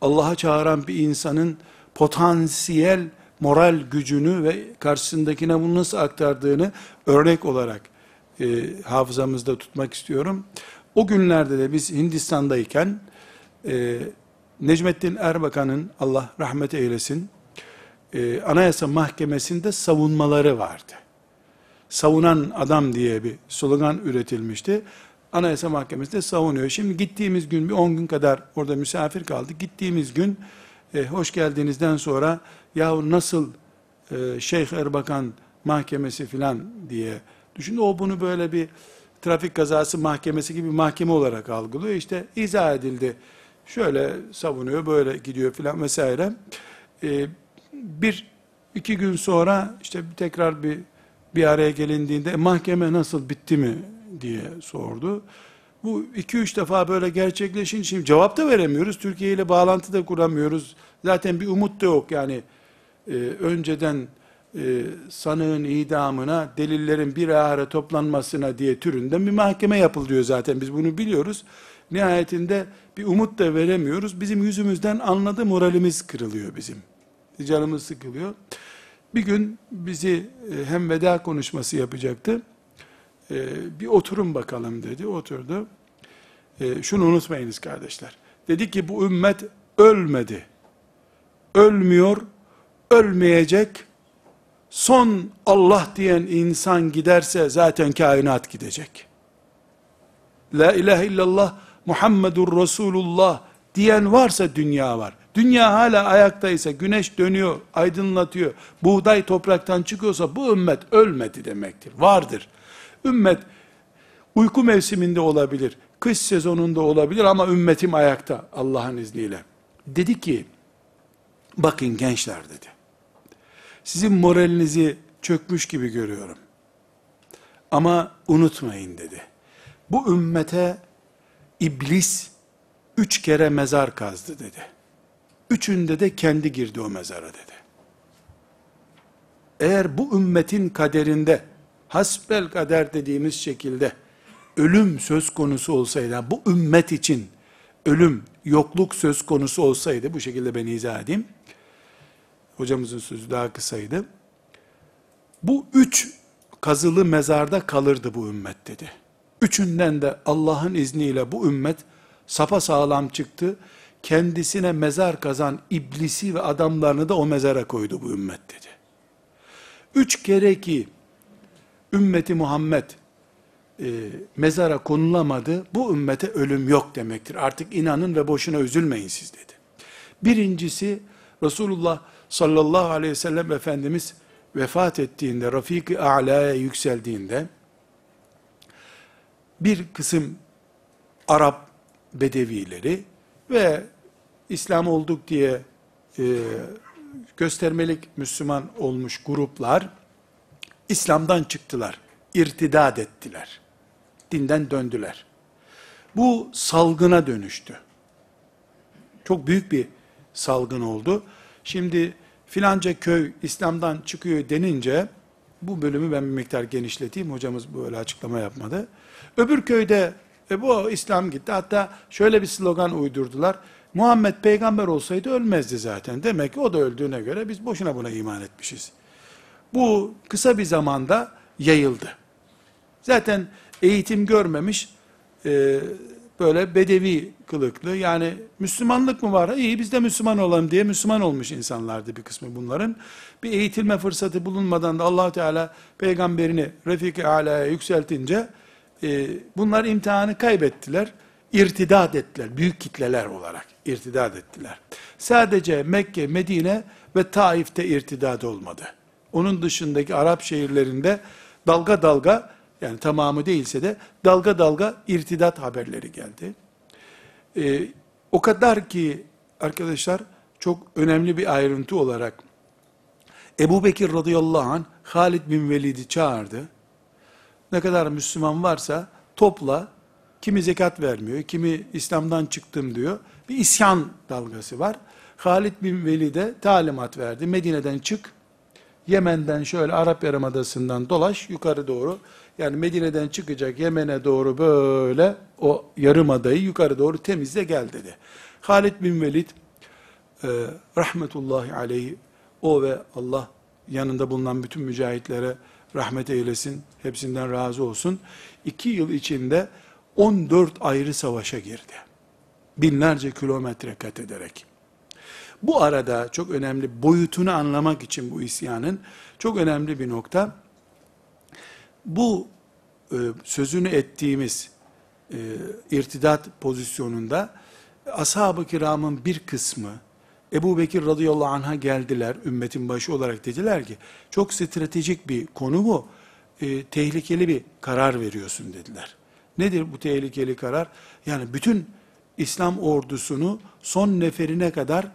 Allah'a çağıran bir insanın potansiyel moral gücünü ve karşısındakine bunu nasıl aktardığını örnek olarak e, hafızamızda tutmak istiyorum. O günlerde de biz Hindistan'dayken e, Necmettin Erbakan'ın, Allah rahmet eylesin, e, Anayasa Mahkemesi'nde savunmaları vardı. Savunan adam diye bir slogan üretilmişti. Anayasa Mahkemesi'nde savunuyor. Şimdi gittiğimiz gün, bir on gün kadar orada misafir kaldık. Gittiğimiz gün e, hoş geldinizden sonra, yahu nasıl e, Şeyh Erbakan mahkemesi filan diye düşündü. O bunu böyle bir trafik kazası mahkemesi gibi mahkeme olarak algılıyor. İşte izah edildi. Şöyle savunuyor, böyle gidiyor filan vesaire. E, bir, iki gün sonra işte tekrar bir bir araya gelindiğinde mahkeme nasıl, bitti mi diye sordu. Bu iki üç defa böyle gerçekleşince şimdi cevap da veremiyoruz. Türkiye ile bağlantı da kuramıyoruz. Zaten bir umut da yok yani. Ee, önceden e, sanığın idamına, delillerin bir araya toplanmasına diye türünden bir mahkeme yapılıyor zaten. Biz bunu biliyoruz. Nihayetinde bir umut da veremiyoruz. Bizim yüzümüzden anladı, moralimiz kırılıyor bizim. Canımız sıkılıyor. Bir gün bizi e, hem veda konuşması yapacaktı. Ee, bir oturun bakalım dedi, oturdu. Ee, şunu unutmayınız kardeşler. Dedi ki bu ümmet ölmedi. Ölmüyor, ölmeyecek. Son Allah diyen insan giderse zaten kainat gidecek. La ilahe illallah Muhammedur Resulullah diyen varsa dünya var. Dünya hala ayaktaysa, güneş dönüyor, aydınlatıyor, buğday topraktan çıkıyorsa bu ümmet ölmedi demektir, vardır. Ümmet uyku mevsiminde olabilir, kış sezonunda olabilir ama ümmetim ayakta Allah'ın izniyle. Dedi ki, bakın gençler dedi, sizin moralinizi çökmüş gibi görüyorum. Ama unutmayın dedi, bu ümmete iblis üç kere mezar kazdı dedi. Üçünde de kendi girdi o mezara dedi. Eğer bu ümmetin kaderinde, hasbel kader dediğimiz şekilde ölüm söz konusu olsaydı, bu ümmet için ölüm, yokluk söz konusu olsaydı, bu şekilde ben izah edeyim. Hocamızın sözü daha kısaydı. Bu üç kazılı mezarda kalırdı bu ümmet dedi. Üçünden de Allah'ın izniyle bu ümmet sapasağlam çıktı. Kendisine mezar kazan iblisi ve adamlarını da o mezara koydu bu ümmet dedi. Üç kere ki ümmeti Muhammed e, mezara konulamadı, bu ümmete ölüm yok demektir. Artık inanın ve boşuna üzülmeyin siz dedi. Birincisi Resulullah sallallahu aleyhi ve sellem Efendimiz vefat ettiğinde, Rafik-i A'la'ya yükseldiğinde, bir kısım Arap bedevileri ve İslam olduk diye e, göstermelik Müslüman olmuş gruplar, İslam'dan çıktılar, irtidat ettiler, dinden döndüler. Bu salgına dönüştü. Çok büyük bir salgın oldu. Şimdi filanca köy İslam'dan çıkıyor denince, bu bölümü ben bir miktar genişleteyim, hocamız böyle açıklama yapmadı. Öbür köyde e, bu İslam gitti, hatta şöyle bir slogan uydurdular, Muhammed peygamber olsaydı ölmezdi zaten, demek ki o da öldüğüne göre biz boşuna buna iman etmişiz. Bu kısa bir zamanda yayıldı. Zaten eğitim görmemiş, e, böyle bedevi kılıklı, yani Müslümanlık mı var? İyi biz de Müslüman olalım diye Müslüman olmuş insanlardı bir kısmı bunların. Bir eğitilme fırsatı bulunmadan da Allah-u Teala peygamberini Refik-i Ala'ya yükseltince, e, bunlar imtihanı kaybettiler, irtidat ettiler, büyük kitleler olarak irtidat ettiler. Sadece Mekke, Medine ve Taif'te irtidat olmadı. Onun dışındaki Arap şehirlerinde dalga dalga, yani tamamı değilse de dalga dalga irtidat haberleri geldi. Ee, o kadar ki arkadaşlar çok önemli bir ayrıntı olarak Ebu Bekir radıyallahu anh Halid bin Velid'i çağırdı. Ne kadar Müslüman varsa topla, kimi zekat vermiyor, kimi İslam'dan çıktım diyor. Bir isyan dalgası var. Halid bin Velid'e talimat verdi. Medine'den çık. Yemen'den şöyle Arap Yarımadası'ndan dolaş yukarı doğru, yani Medine'den çıkacak Yemen'e doğru böyle o yarımadayı yukarı doğru temizle gel dedi. Halid bin Velid e, rahmetullahi aleyhi, o ve Allah yanında bulunan bütün mücahitlere rahmet eylesin, hepsinden razı olsun. İki yıl içinde on dört ayrı savaşa girdi. Binlerce kilometre kat ederek. Bu arada çok önemli, boyutunu anlamak için bu isyanın çok önemli bir nokta. Bu e, sözünü ettiğimiz e, irtidat pozisyonunda ashab-ı kiramın bir kısmı Ebu Bekir radıyallahu anh'a geldiler, ümmetin başı olarak dediler ki çok stratejik bir konu bu, e, tehlikeli bir karar veriyorsun dediler. Nedir bu tehlikeli karar? Yani bütün İslam ordusunu son neferine kadar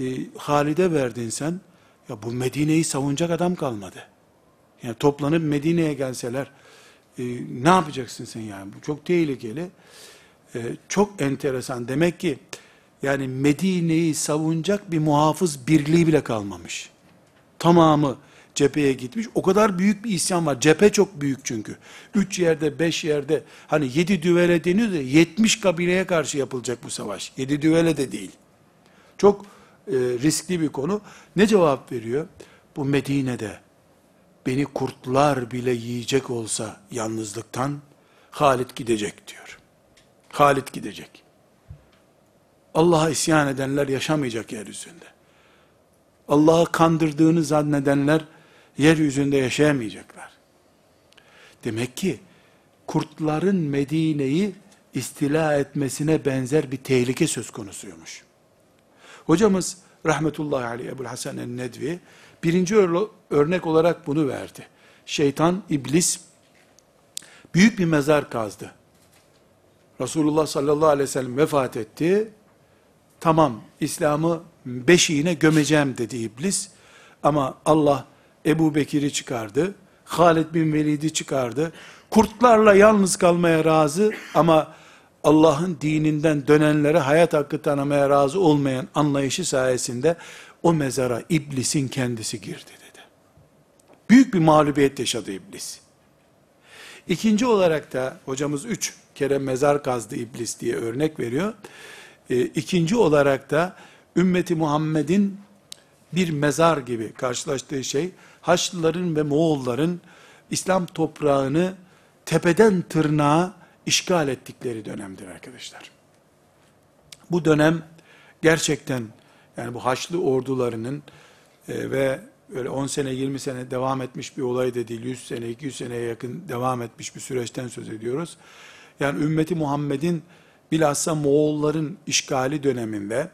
E, Halid'e verdin sen, ya bu Medine'yi savunacak adam kalmadı. Yani toplanıp Medine'ye gelseler, e, ne yapacaksın sen yani? Bu çok tehlikeli. e, çok enteresan. Demek ki yani Medine'yi savunacak bir muhafız birliği bile kalmamış. Tamamı cepheye gitmiş. O kadar büyük bir isyan var. Cephe çok büyük çünkü. Üç yerde, beş yerde, hani yedi düvele deniyor da yetmiş kabileye karşı yapılacak bu savaş. Yedi düvele de değil. Çok e, riskli bir konu. Ne cevap veriyor? Bu Medine'de beni kurtlar bile yiyecek olsa yalnızlıktan, Halid gidecek diyor. Halid gidecek. Allah'a isyan edenler yaşamayacak yeryüzünde. Allah'ı kandırdığını zannedenler yeryüzünde yaşayamayacaklar. Demek ki kurtların Medine'yi istila etmesine benzer bir tehlike söz konusuymuş. Hocamız rahmetullahi aleyh Ebu'l-Hasan el-Nedvi birinci örnek olarak bunu verdi. Şeytan, iblis büyük bir mezar kazdı. Resulullah sallallahu aleyhi ve sellem vefat etti. Tamam, İslam'ı beşiğine gömeceğim dedi iblis. Ama Allah Ebu Bekir'i çıkardı. Halid bin Velid'i çıkardı. Kurtlarla yalnız kalmaya razı ama Allah'ın dininden dönenlere hayat hakkı tanımaya razı olmayan anlayışı sayesinde o mezara iblisin kendisi girdi dedi. Büyük bir mağlubiyet yaşadı iblis. İkinci olarak da hocamız üç kere mezar kazdı iblis diye örnek veriyor. E, ikinci olarak da ümmeti Muhammed'in bir mezar gibi karşılaştığı şey, Haçlıların ve Moğolların İslam toprağını tepeden tırnağa işgal ettikleri dönemdir arkadaşlar. Bu dönem gerçekten, yani bu Haçlı ordularının e, ve öyle on sene yirmi sene devam etmiş bir olay da değil, yüz sene iki yüz seneye yakın devam etmiş bir süreçten söz ediyoruz. Yani ümmeti Muhammed'in bilhassa Moğolların işgali döneminde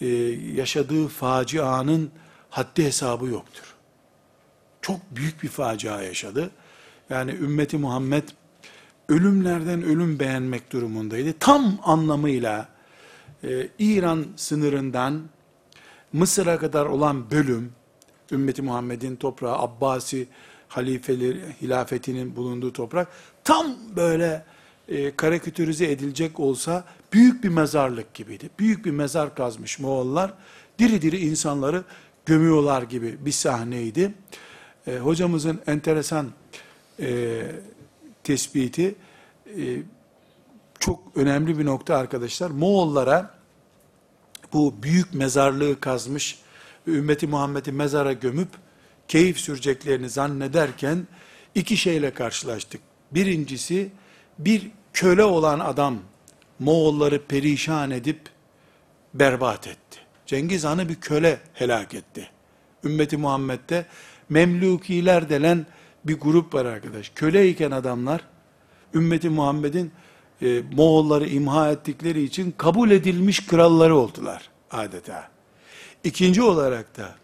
e, yaşadığı facianın haddi hesabı yoktur. Çok büyük bir facia yaşadı. Yani ümmeti Muhammed ölümlerden ölüm beğenmek durumundaydı. Tam anlamıyla e, İran sınırından Mısır'a kadar olan bölüm, ümmeti Muhammed'in toprağı, Abbasi halifeleri, hilafetinin bulunduğu toprak, tam böyle E, karikatürize edilecek olsa büyük bir mezarlık gibiydi. Büyük bir mezar kazmış Moğollar. Diri diri insanları gömüyorlar gibi bir sahneydi. E, hocamızın enteresan e, tespiti e, çok önemli bir nokta arkadaşlar. Moğollara bu büyük mezarlığı kazmış ve ümmeti Muhammed'i mezara gömüp keyif süreceklerini zannederken iki şeyle karşılaştık. Birincisi, bir köle olan adam Moğolları perişan edip berbat etti. Cengiz Han'ı bir köle helak etti. Ümmeti Muhammed'de Memlukiler denen bir grup var arkadaş. Köleyken adamlar ümmeti Muhammed'in e, Moğolları imha ettikleri için kabul edilmiş kralları oldular adeta. İkinci olarak da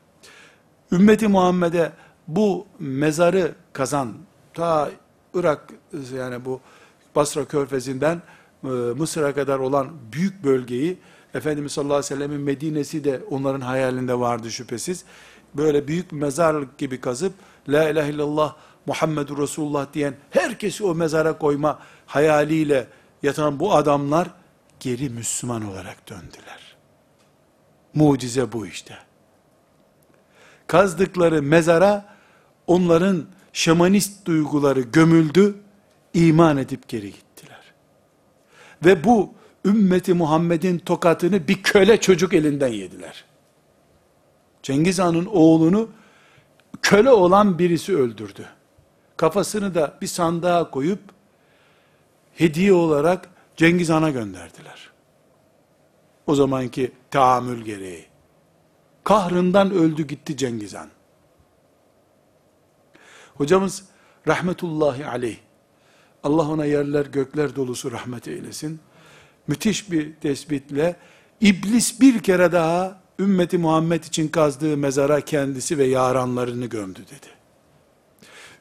ümmeti Muhammed'e bu mezarı kazan, ta Irak, yani bu Basra Körfezi'nden e, Mısır'a kadar olan büyük bölgeyi, Efendimiz sallallahu aleyhi ve sellemin Medine'si de onların hayalinde vardı şüphesiz. Böyle büyük bir mezarlık gibi kazıp, La ilahe illallah Muhammedur Resulullah diyen herkesi o mezara koyma hayaliyle yatan bu adamlar geri Müslüman olarak döndüler. Mucize bu işte. Kazdıkları mezara onların şamanist duyguları gömüldü, İman edip geri gittiler. Ve bu ümmeti Muhammed'in tokatını bir köle çocuk elinden yediler. Cengiz Han'ın oğlunu köle olan birisi öldürdü. Kafasını da bir sandığa koyup hediye olarak Cengiz Han'a gönderdiler. O zamanki tahammül gereği. Kahrından öldü gitti Cengiz Han. Hocamız rahmetullahi aleyh, Allah ona yerler gökler dolusu rahmet eylesin, müthiş bir tespitle iblis bir kere daha ümmeti Muhammed için kazdığı mezara kendisi ve yaranlarını gömdü dedi.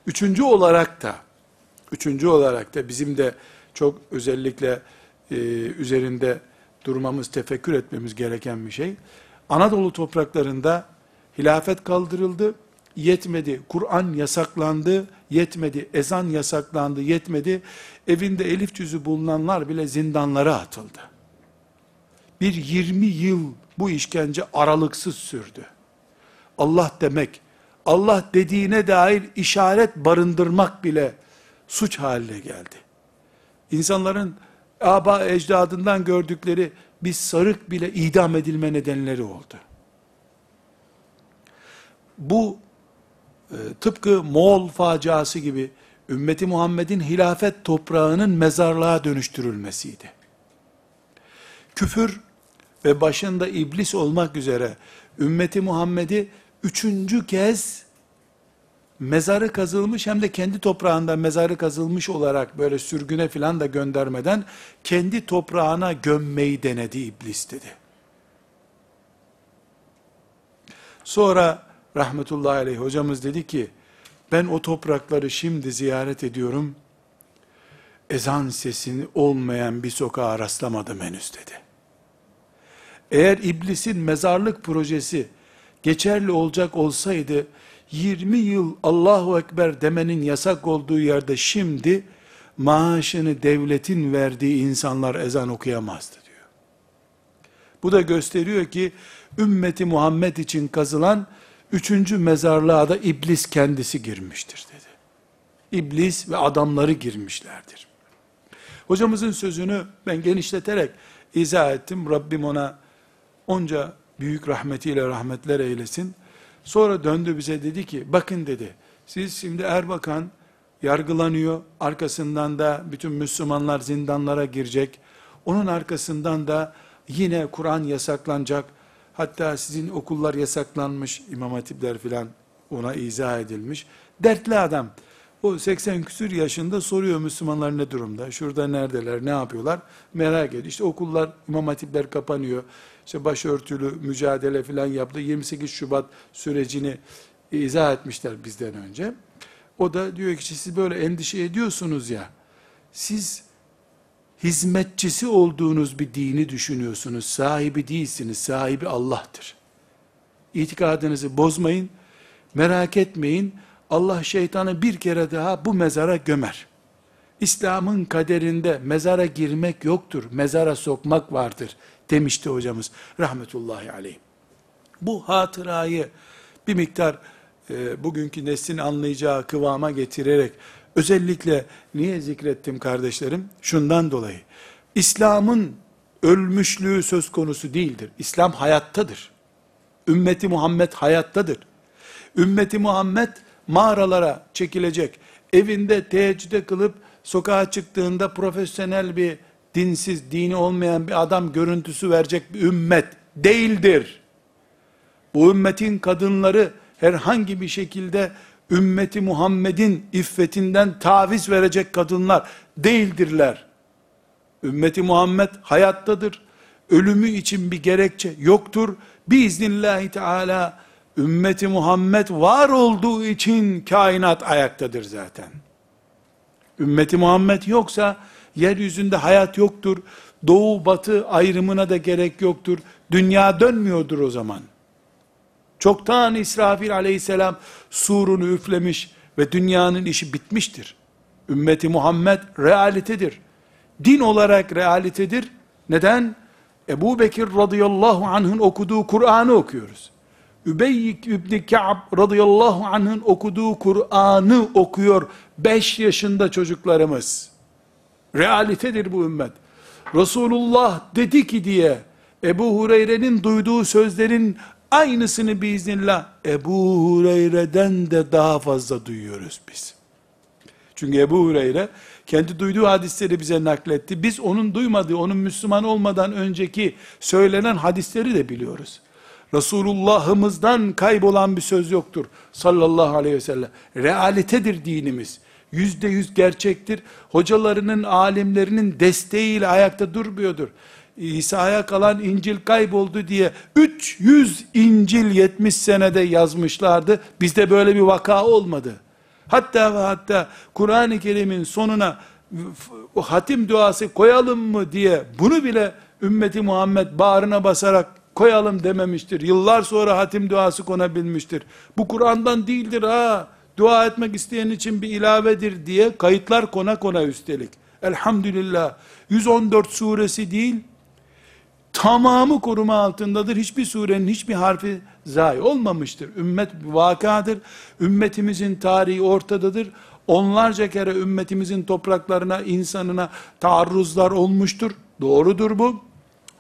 Üçüncü olarak da, üçüncü olarak da bizim de çok özellikle e, üzerinde durmamız, tefekkür etmemiz gereken bir şey. Anadolu topraklarında hilafet kaldırıldı yetmedi, Kur'an yasaklandı, yetmedi, ezan yasaklandı, yetmedi, evinde elif cüzü bulunanlar bile zindanlara atıldı. Bir yirmi yıl bu işkence aralıksız sürdü. Allah demek, Allah dediğine dair işaret barındırmak bile suç haline geldi. İnsanların âbâ ecdadından gördükleri bir sarık bile idam edilme nedenleri oldu. Bu e, tıpkı Moğol faciası gibi ümmeti Muhammed'in hilafet toprağının mezarlığa dönüştürülmesiydi. Küfür ve başında iblis olmak üzere ümmeti Muhammed'i üçüncü kez mezarı kazılmış, hem de kendi toprağında mezarı kazılmış olarak böyle sürgüne filan da göndermeden kendi toprağına gömmeyi denedi iblis dedi. Sonra rahmetullahi aleyh hocamız dedi ki, ben o toprakları şimdi ziyaret ediyorum, ezan sesini olmayan bir sokağa rastlamadım henüz dedi. Eğer iblisin mezarlık projesi geçerli olacak olsaydı, yirmi yıl Allahu Ekber demenin yasak olduğu yerde şimdi, maaşını devletin verdiği insanlar ezan okuyamazdı diyor. Bu da gösteriyor ki, ümmeti Muhammed için kazılan üçüncü mezarlığa da iblis kendisi girmiştir dedi. İblis ve adamları girmişlerdir. Hocamızın sözünü ben genişleterek izah ettim. Rabbim ona onca büyük rahmetiyle rahmetler eylesin. Sonra döndü bize dedi ki, bakın dedi, siz şimdi Erbakan yargılanıyor, arkasından da bütün Müslümanlar zindanlara girecek, onun arkasından da yine Kur'an yasaklanacak, hatta sizin okullar yasaklanmış, imam hatipler filan ona izah edilmiş. Dertli adam, o seksen küsür yaşında soruyor Müslümanlar ne durumda, şurada neredeler, ne yapıyorlar, merak ediyor. İşte okullar, imam hatipler kapanıyor, İşte başörtülü mücadele filan yaptı. yirmi sekiz Şubat sürecini izah etmişler bizden önce. O da diyor ki, siz böyle endişe ediyorsunuz ya, siz hizmetçisi olduğunuz bir dini düşünüyorsunuz, sahibi değilsiniz, sahibi Allah'tır. İtikadınızı bozmayın, merak etmeyin, Allah şeytanı bir kere daha bu mezara gömer. İslam'ın kaderinde mezara girmek yoktur, mezara sokmak vardır demişti hocamız rahmetullahi aleyh. Bu hatırayı bir miktar e, bugünkü neslin anlayacağı kıvama getirerek, özellikle niye zikrettim kardeşlerim? Şundan dolayı, İslam'ın ölmüşlüğü söz konusu değildir. İslam hayattadır. Ümmeti Muhammed hayattadır. Ümmeti Muhammed mağaralara çekilecek, evinde teheccüde kılıp sokağa çıktığında profesyonel bir dinsiz, dini olmayan bir adam görüntüsü verecek bir ümmet değildir. Bu ümmetin kadınları herhangi bir şekilde ümmeti Muhammed'in iffetinden taviz verecek kadınlar değildirler. Ümmeti Muhammed hayattadır. Ölümü için bir gerekçe yoktur. Biiznillahü teala ümmeti Muhammed var olduğu için kainat ayaktadır zaten. Ümmeti Muhammed yoksa yeryüzünde hayat yoktur. Doğu batı ayrımına da gerek yoktur. Dünya dönmüyordur o zaman. Çoktan İsrafil aleyhisselam surunu üflemiş ve dünyanın işi bitmiştir. Ümmeti Muhammed realitedir. Din olarak realitedir. Neden? Ebu Bekir radıyallahu anh'ın okuduğu Kur'an'ı okuyoruz. Übey ibn Ka'b radıyallahu anh'ın okuduğu Kur'an'ı okuyor beş yaşında çocuklarımız. Realitedir bu ümmet. Resulullah dedi ki diye Ebu Hureyre'nin duyduğu sözlerin aynısını biiznillah Ebu Hureyre'den de daha fazla duyuyoruz biz. Çünkü Ebu Hureyre kendi duyduğu hadisleri bize nakletti. Biz onun duymadığı, onun Müslüman olmadan önceki söylenen hadisleri de biliyoruz. Resulullah'ımızdan kaybolan bir söz yoktur sallallahu aleyhi ve sellem. Realitedir dinimiz. Yüzde yüz gerçektir. Hocalarının, alimlerinin desteğiyle ayakta durmuyordur. İsa'ya kalan İncil kayboldu diye üç yüz İncil yetmiş senede yazmışlardı. Bizde böyle bir vaka olmadı. Hatta ve hatta Kur'an-ı Kerim'in sonuna hatim duası koyalım mı diye bunu bile ümmeti Muhammed bağrına basarak koyalım dememiştir. Yıllar sonra hatim duası konabilmiştir. Bu Kur'an'dan değildir ha. Dua etmek isteyen için bir ilavedir diye kayıtlar kona kona üstelik. Elhamdülillah. yüz on dört suresi değil, tamamı koruma altındadır. Hiçbir surenin hiçbir harfi zayi olmamıştır. Ümmet vakadır. Ümmetimizin tarihi ortadadır. Onlarca kere ümmetimizin topraklarına, insanına taarruzlar olmuştur. Doğrudur bu.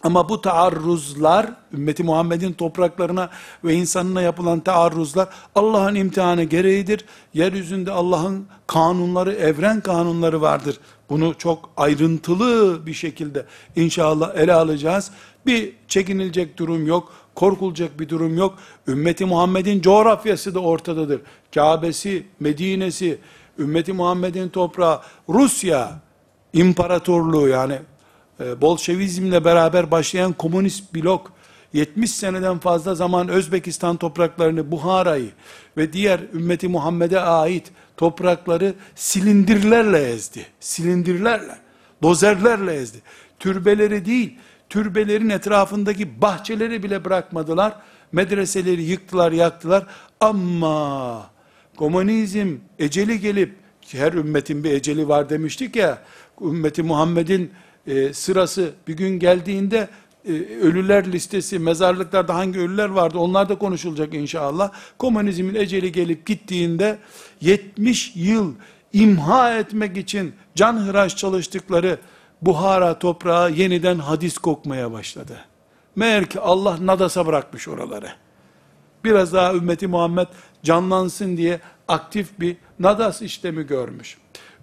Ama bu taarruzlar, ümmeti Muhammed'in topraklarına ve insanına yapılan taarruzlar, Allah'ın imtihanı gereğidir. Yeryüzünde Allah'ın kanunları, evren kanunları vardır. Bunu çok ayrıntılı bir şekilde inşallah ele alacağız. Bir çekinilecek durum yok, korkulacak bir durum yok. Ümmeti Muhammed'in coğrafyası da ortadadır. Kabe'si, Medine'si, ümmeti Muhammed'in toprağı, Rusya imparatorluğu yani, Bolşevizmle beraber başlayan komünist blok, yetmiş seneden fazla zaman Özbekistan topraklarını, Buhara'yı ve diğer ümmeti Muhammed'e ait toprakları silindirlerle ezdi. Silindirlerle, dozerlerle ezdi. Türbeleri değil, türbelerin etrafındaki bahçeleri bile bırakmadılar. Medreseleri yıktılar, yaktılar. Ama komünizm eceli gelip, her ümmetin bir eceli var demiştik ya, ümmeti Muhammed'in E, sırası bir gün geldiğinde e, ölüler listesi, mezarlıklarda hangi ölüler vardı onlar da konuşulacak inşallah. Komünizmin eceli gelip gittiğinde yetmiş yıl imha etmek için canhıraş çalıştıkları Buhara toprağı yeniden hadis kokmaya başladı. Meğer ki Allah nadasa bırakmış oraları. Biraz daha ümmeti Muhammed canlansın diye aktif bir nadas işlemi görmüş.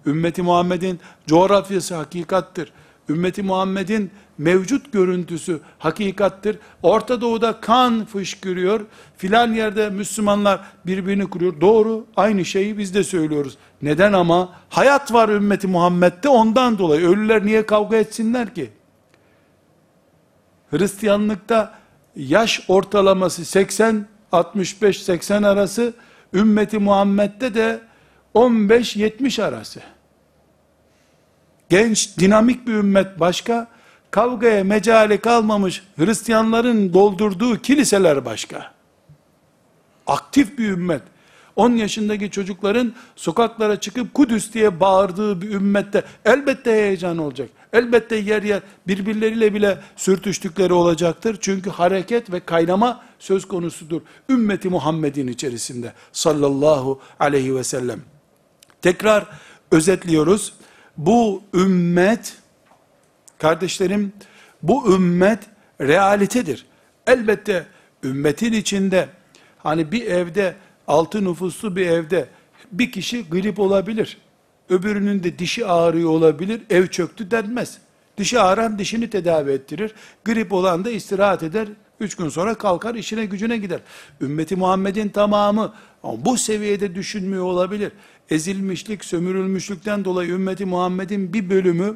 Ümmeti Muhammed'in coğrafyası hakikattir. Ümmeti Muhammed'in mevcut görüntüsü hakikattir. Orta Doğu'da kan fışkırıyor. Filan yerde Müslümanlar birbirini kuruyor. Doğru, aynı şeyi biz de söylüyoruz. Neden ama? Hayat var ümmeti Muhammed'de, ondan dolayı. Ölüler niye kavga etsinler ki? Hristiyanlıkta yaş ortalaması seksen altmış beş seksen arası, ümmeti Muhammed'de de on beş yetmiş arası. Genç, dinamik bir ümmet başka, kavgaya mecali kalmamış Hristiyanların doldurduğu kiliseler başka. Aktif bir ümmet. on yaşındaki çocukların sokaklara çıkıp Kudüs diye bağırdığı bir ümmette elbette heyecan olacak. Elbette yer yer birbirleriyle bile sürtüştükleri olacaktır. Çünkü hareket ve kaynama söz konusudur ümmeti Muhammed'in içerisinde sallallahu aleyhi ve sellem. Tekrar özetliyoruz. Bu ümmet, kardeşlerim, bu ümmet realitedir. Elbette ümmetin içinde, hani bir evde, altı nüfuslu bir evde, bir kişi grip olabilir. Öbürünün de dişi ağrıyor olabilir, ev çöktü denmez. Dişi ağrıyan dişini tedavi ettirir. Grip olan da istirahat eder, üç gün sonra kalkar, işine gücüne gider. Ümmeti Muhammed'in tamamı bu seviyede düşünmüyor olabilir. Ezilmişlik, sömürülmüşlükten dolayı ümmeti Muhammed'in bir bölümü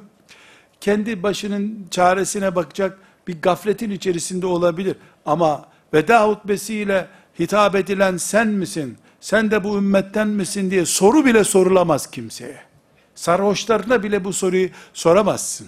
kendi başının çaresine bakacak bir gafletin içerisinde olabilir. Ama veda hutbesiyle hitap edilen sen misin, sen de bu ümmetten misin diye soru bile sorulamaz kimseye. Sarhoşlarına bile bu soruyu soramazsın.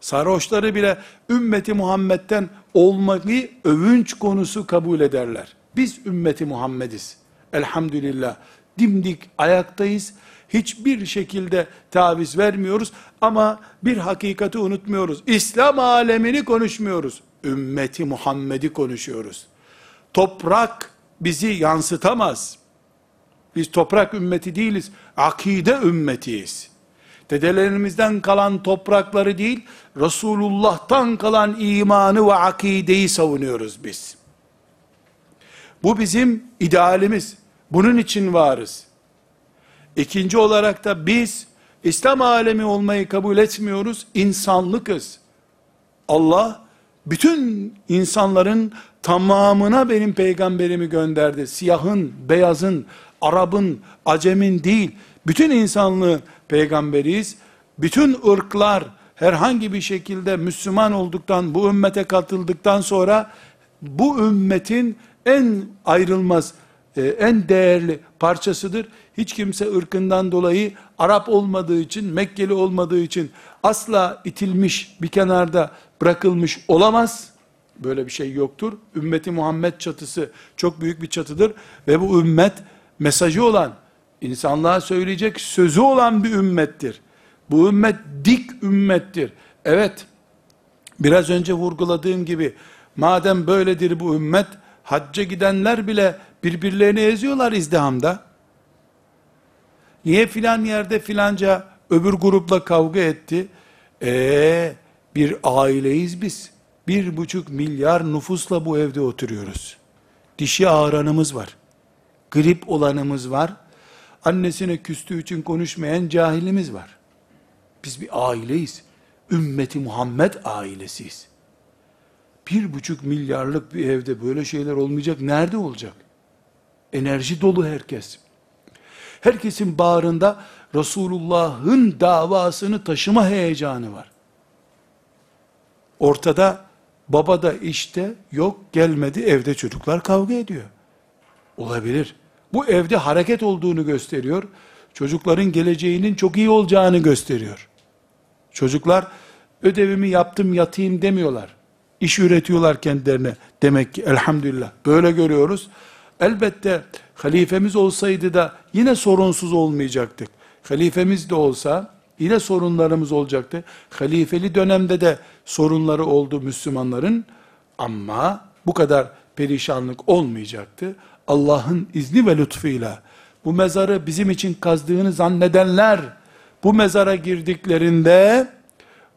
Sarhoşları bile ümmeti Muhammed'den olmayı övünç konusu kabul ederler. Biz ümmeti Muhammediz. Elhamdülillah. Dimdik ayaktayız. Hiçbir şekilde taviz vermiyoruz. Ama bir hakikati unutmuyoruz. İslam alemini konuşmuyoruz. Ümmeti Muhammed'i konuşuyoruz. Toprak bizi yansıtamaz. Biz toprak ümmeti değiliz. Akide ümmetiyiz. Dedelerimizden kalan toprakları değil, Resulullah'tan kalan imanı ve akideyi savunuyoruz biz. Bu bizim idealimiz. Bunun için varız. İkinci olarak da biz İslam alemi olmayı kabul etmiyoruz. İnsanlıkız. Allah bütün insanların tamamına benim peygamberimi gönderdi. Siyahın, beyazın, Arap'ın, Acem'in değil. Bütün insanlığın peygamberiyiz. Bütün ırklar herhangi bir şekilde Müslüman olduktan, bu ümmete katıldıktan sonra bu ümmetin en ayrılmaz, en değerli parçasıdır. Hiç kimse ırkından dolayı, Arap olmadığı için, Mekkeli olmadığı için asla itilmiş, bir kenarda bırakılmış olamaz. Böyle bir şey yoktur. Ümmeti Muhammed çatısı çok büyük bir çatıdır ve bu ümmet mesajı olan, insanlığa söyleyecek sözü olan bir ümmettir. Bu ümmet dik ümmettir. Evet, biraz önce vurguladığım gibi, madem böyledir bu ümmet, hacca gidenler bile birbirlerini eziyorlar izdihamda. Niye filan yerde filanca öbür grupla kavga etti? Eee bir aileyiz biz. Bir buçuk milyar nüfusla bu evde oturuyoruz. Dişi ağranımız var. Grip olanımız var. Annesine küstüğü için konuşmayan cahilimiz var. Biz bir aileyiz. Ümmeti Muhammed ailesiyiz. Bir buçuk milyarlık bir evde böyle şeyler olmayacak. Nerede olacak? Enerji dolu herkes. Herkesin bağrında Resulullah'ın davasını taşıma heyecanı var. Ortada baba da işte yok, gelmedi, evde çocuklar kavga ediyor. Olabilir. Bu evde hareket olduğunu gösteriyor. Çocukların geleceğinin çok iyi olacağını gösteriyor. Çocuklar ödevimi yaptım yatayım demiyorlar. İş üretiyorlar kendilerine. Demek ki elhamdülillah böyle görüyoruz. Elbette halifemiz olsaydı da yine sorunsuz olmayacaktık. Halifemiz de olsa yine sorunlarımız olacaktı. Halifeli dönemde de sorunları oldu Müslümanların. Ama bu kadar perişanlık olmayacaktı. Allah'ın izni ve lütfuyla bu mezarı bizim için kazdığını zannedenler, bu mezara girdiklerinde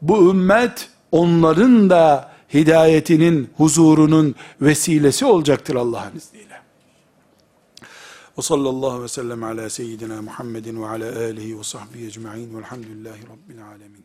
bu ümmet onların da hidayetinin, huzurunun vesilesi olacaktır Allah'ın izniyle. Ve sallallahu aleyhi ve sellem ala seyyidina Muhammedin ve ala alihi ve sahbihi ecma'in velhamdülillahi rabbil alemin.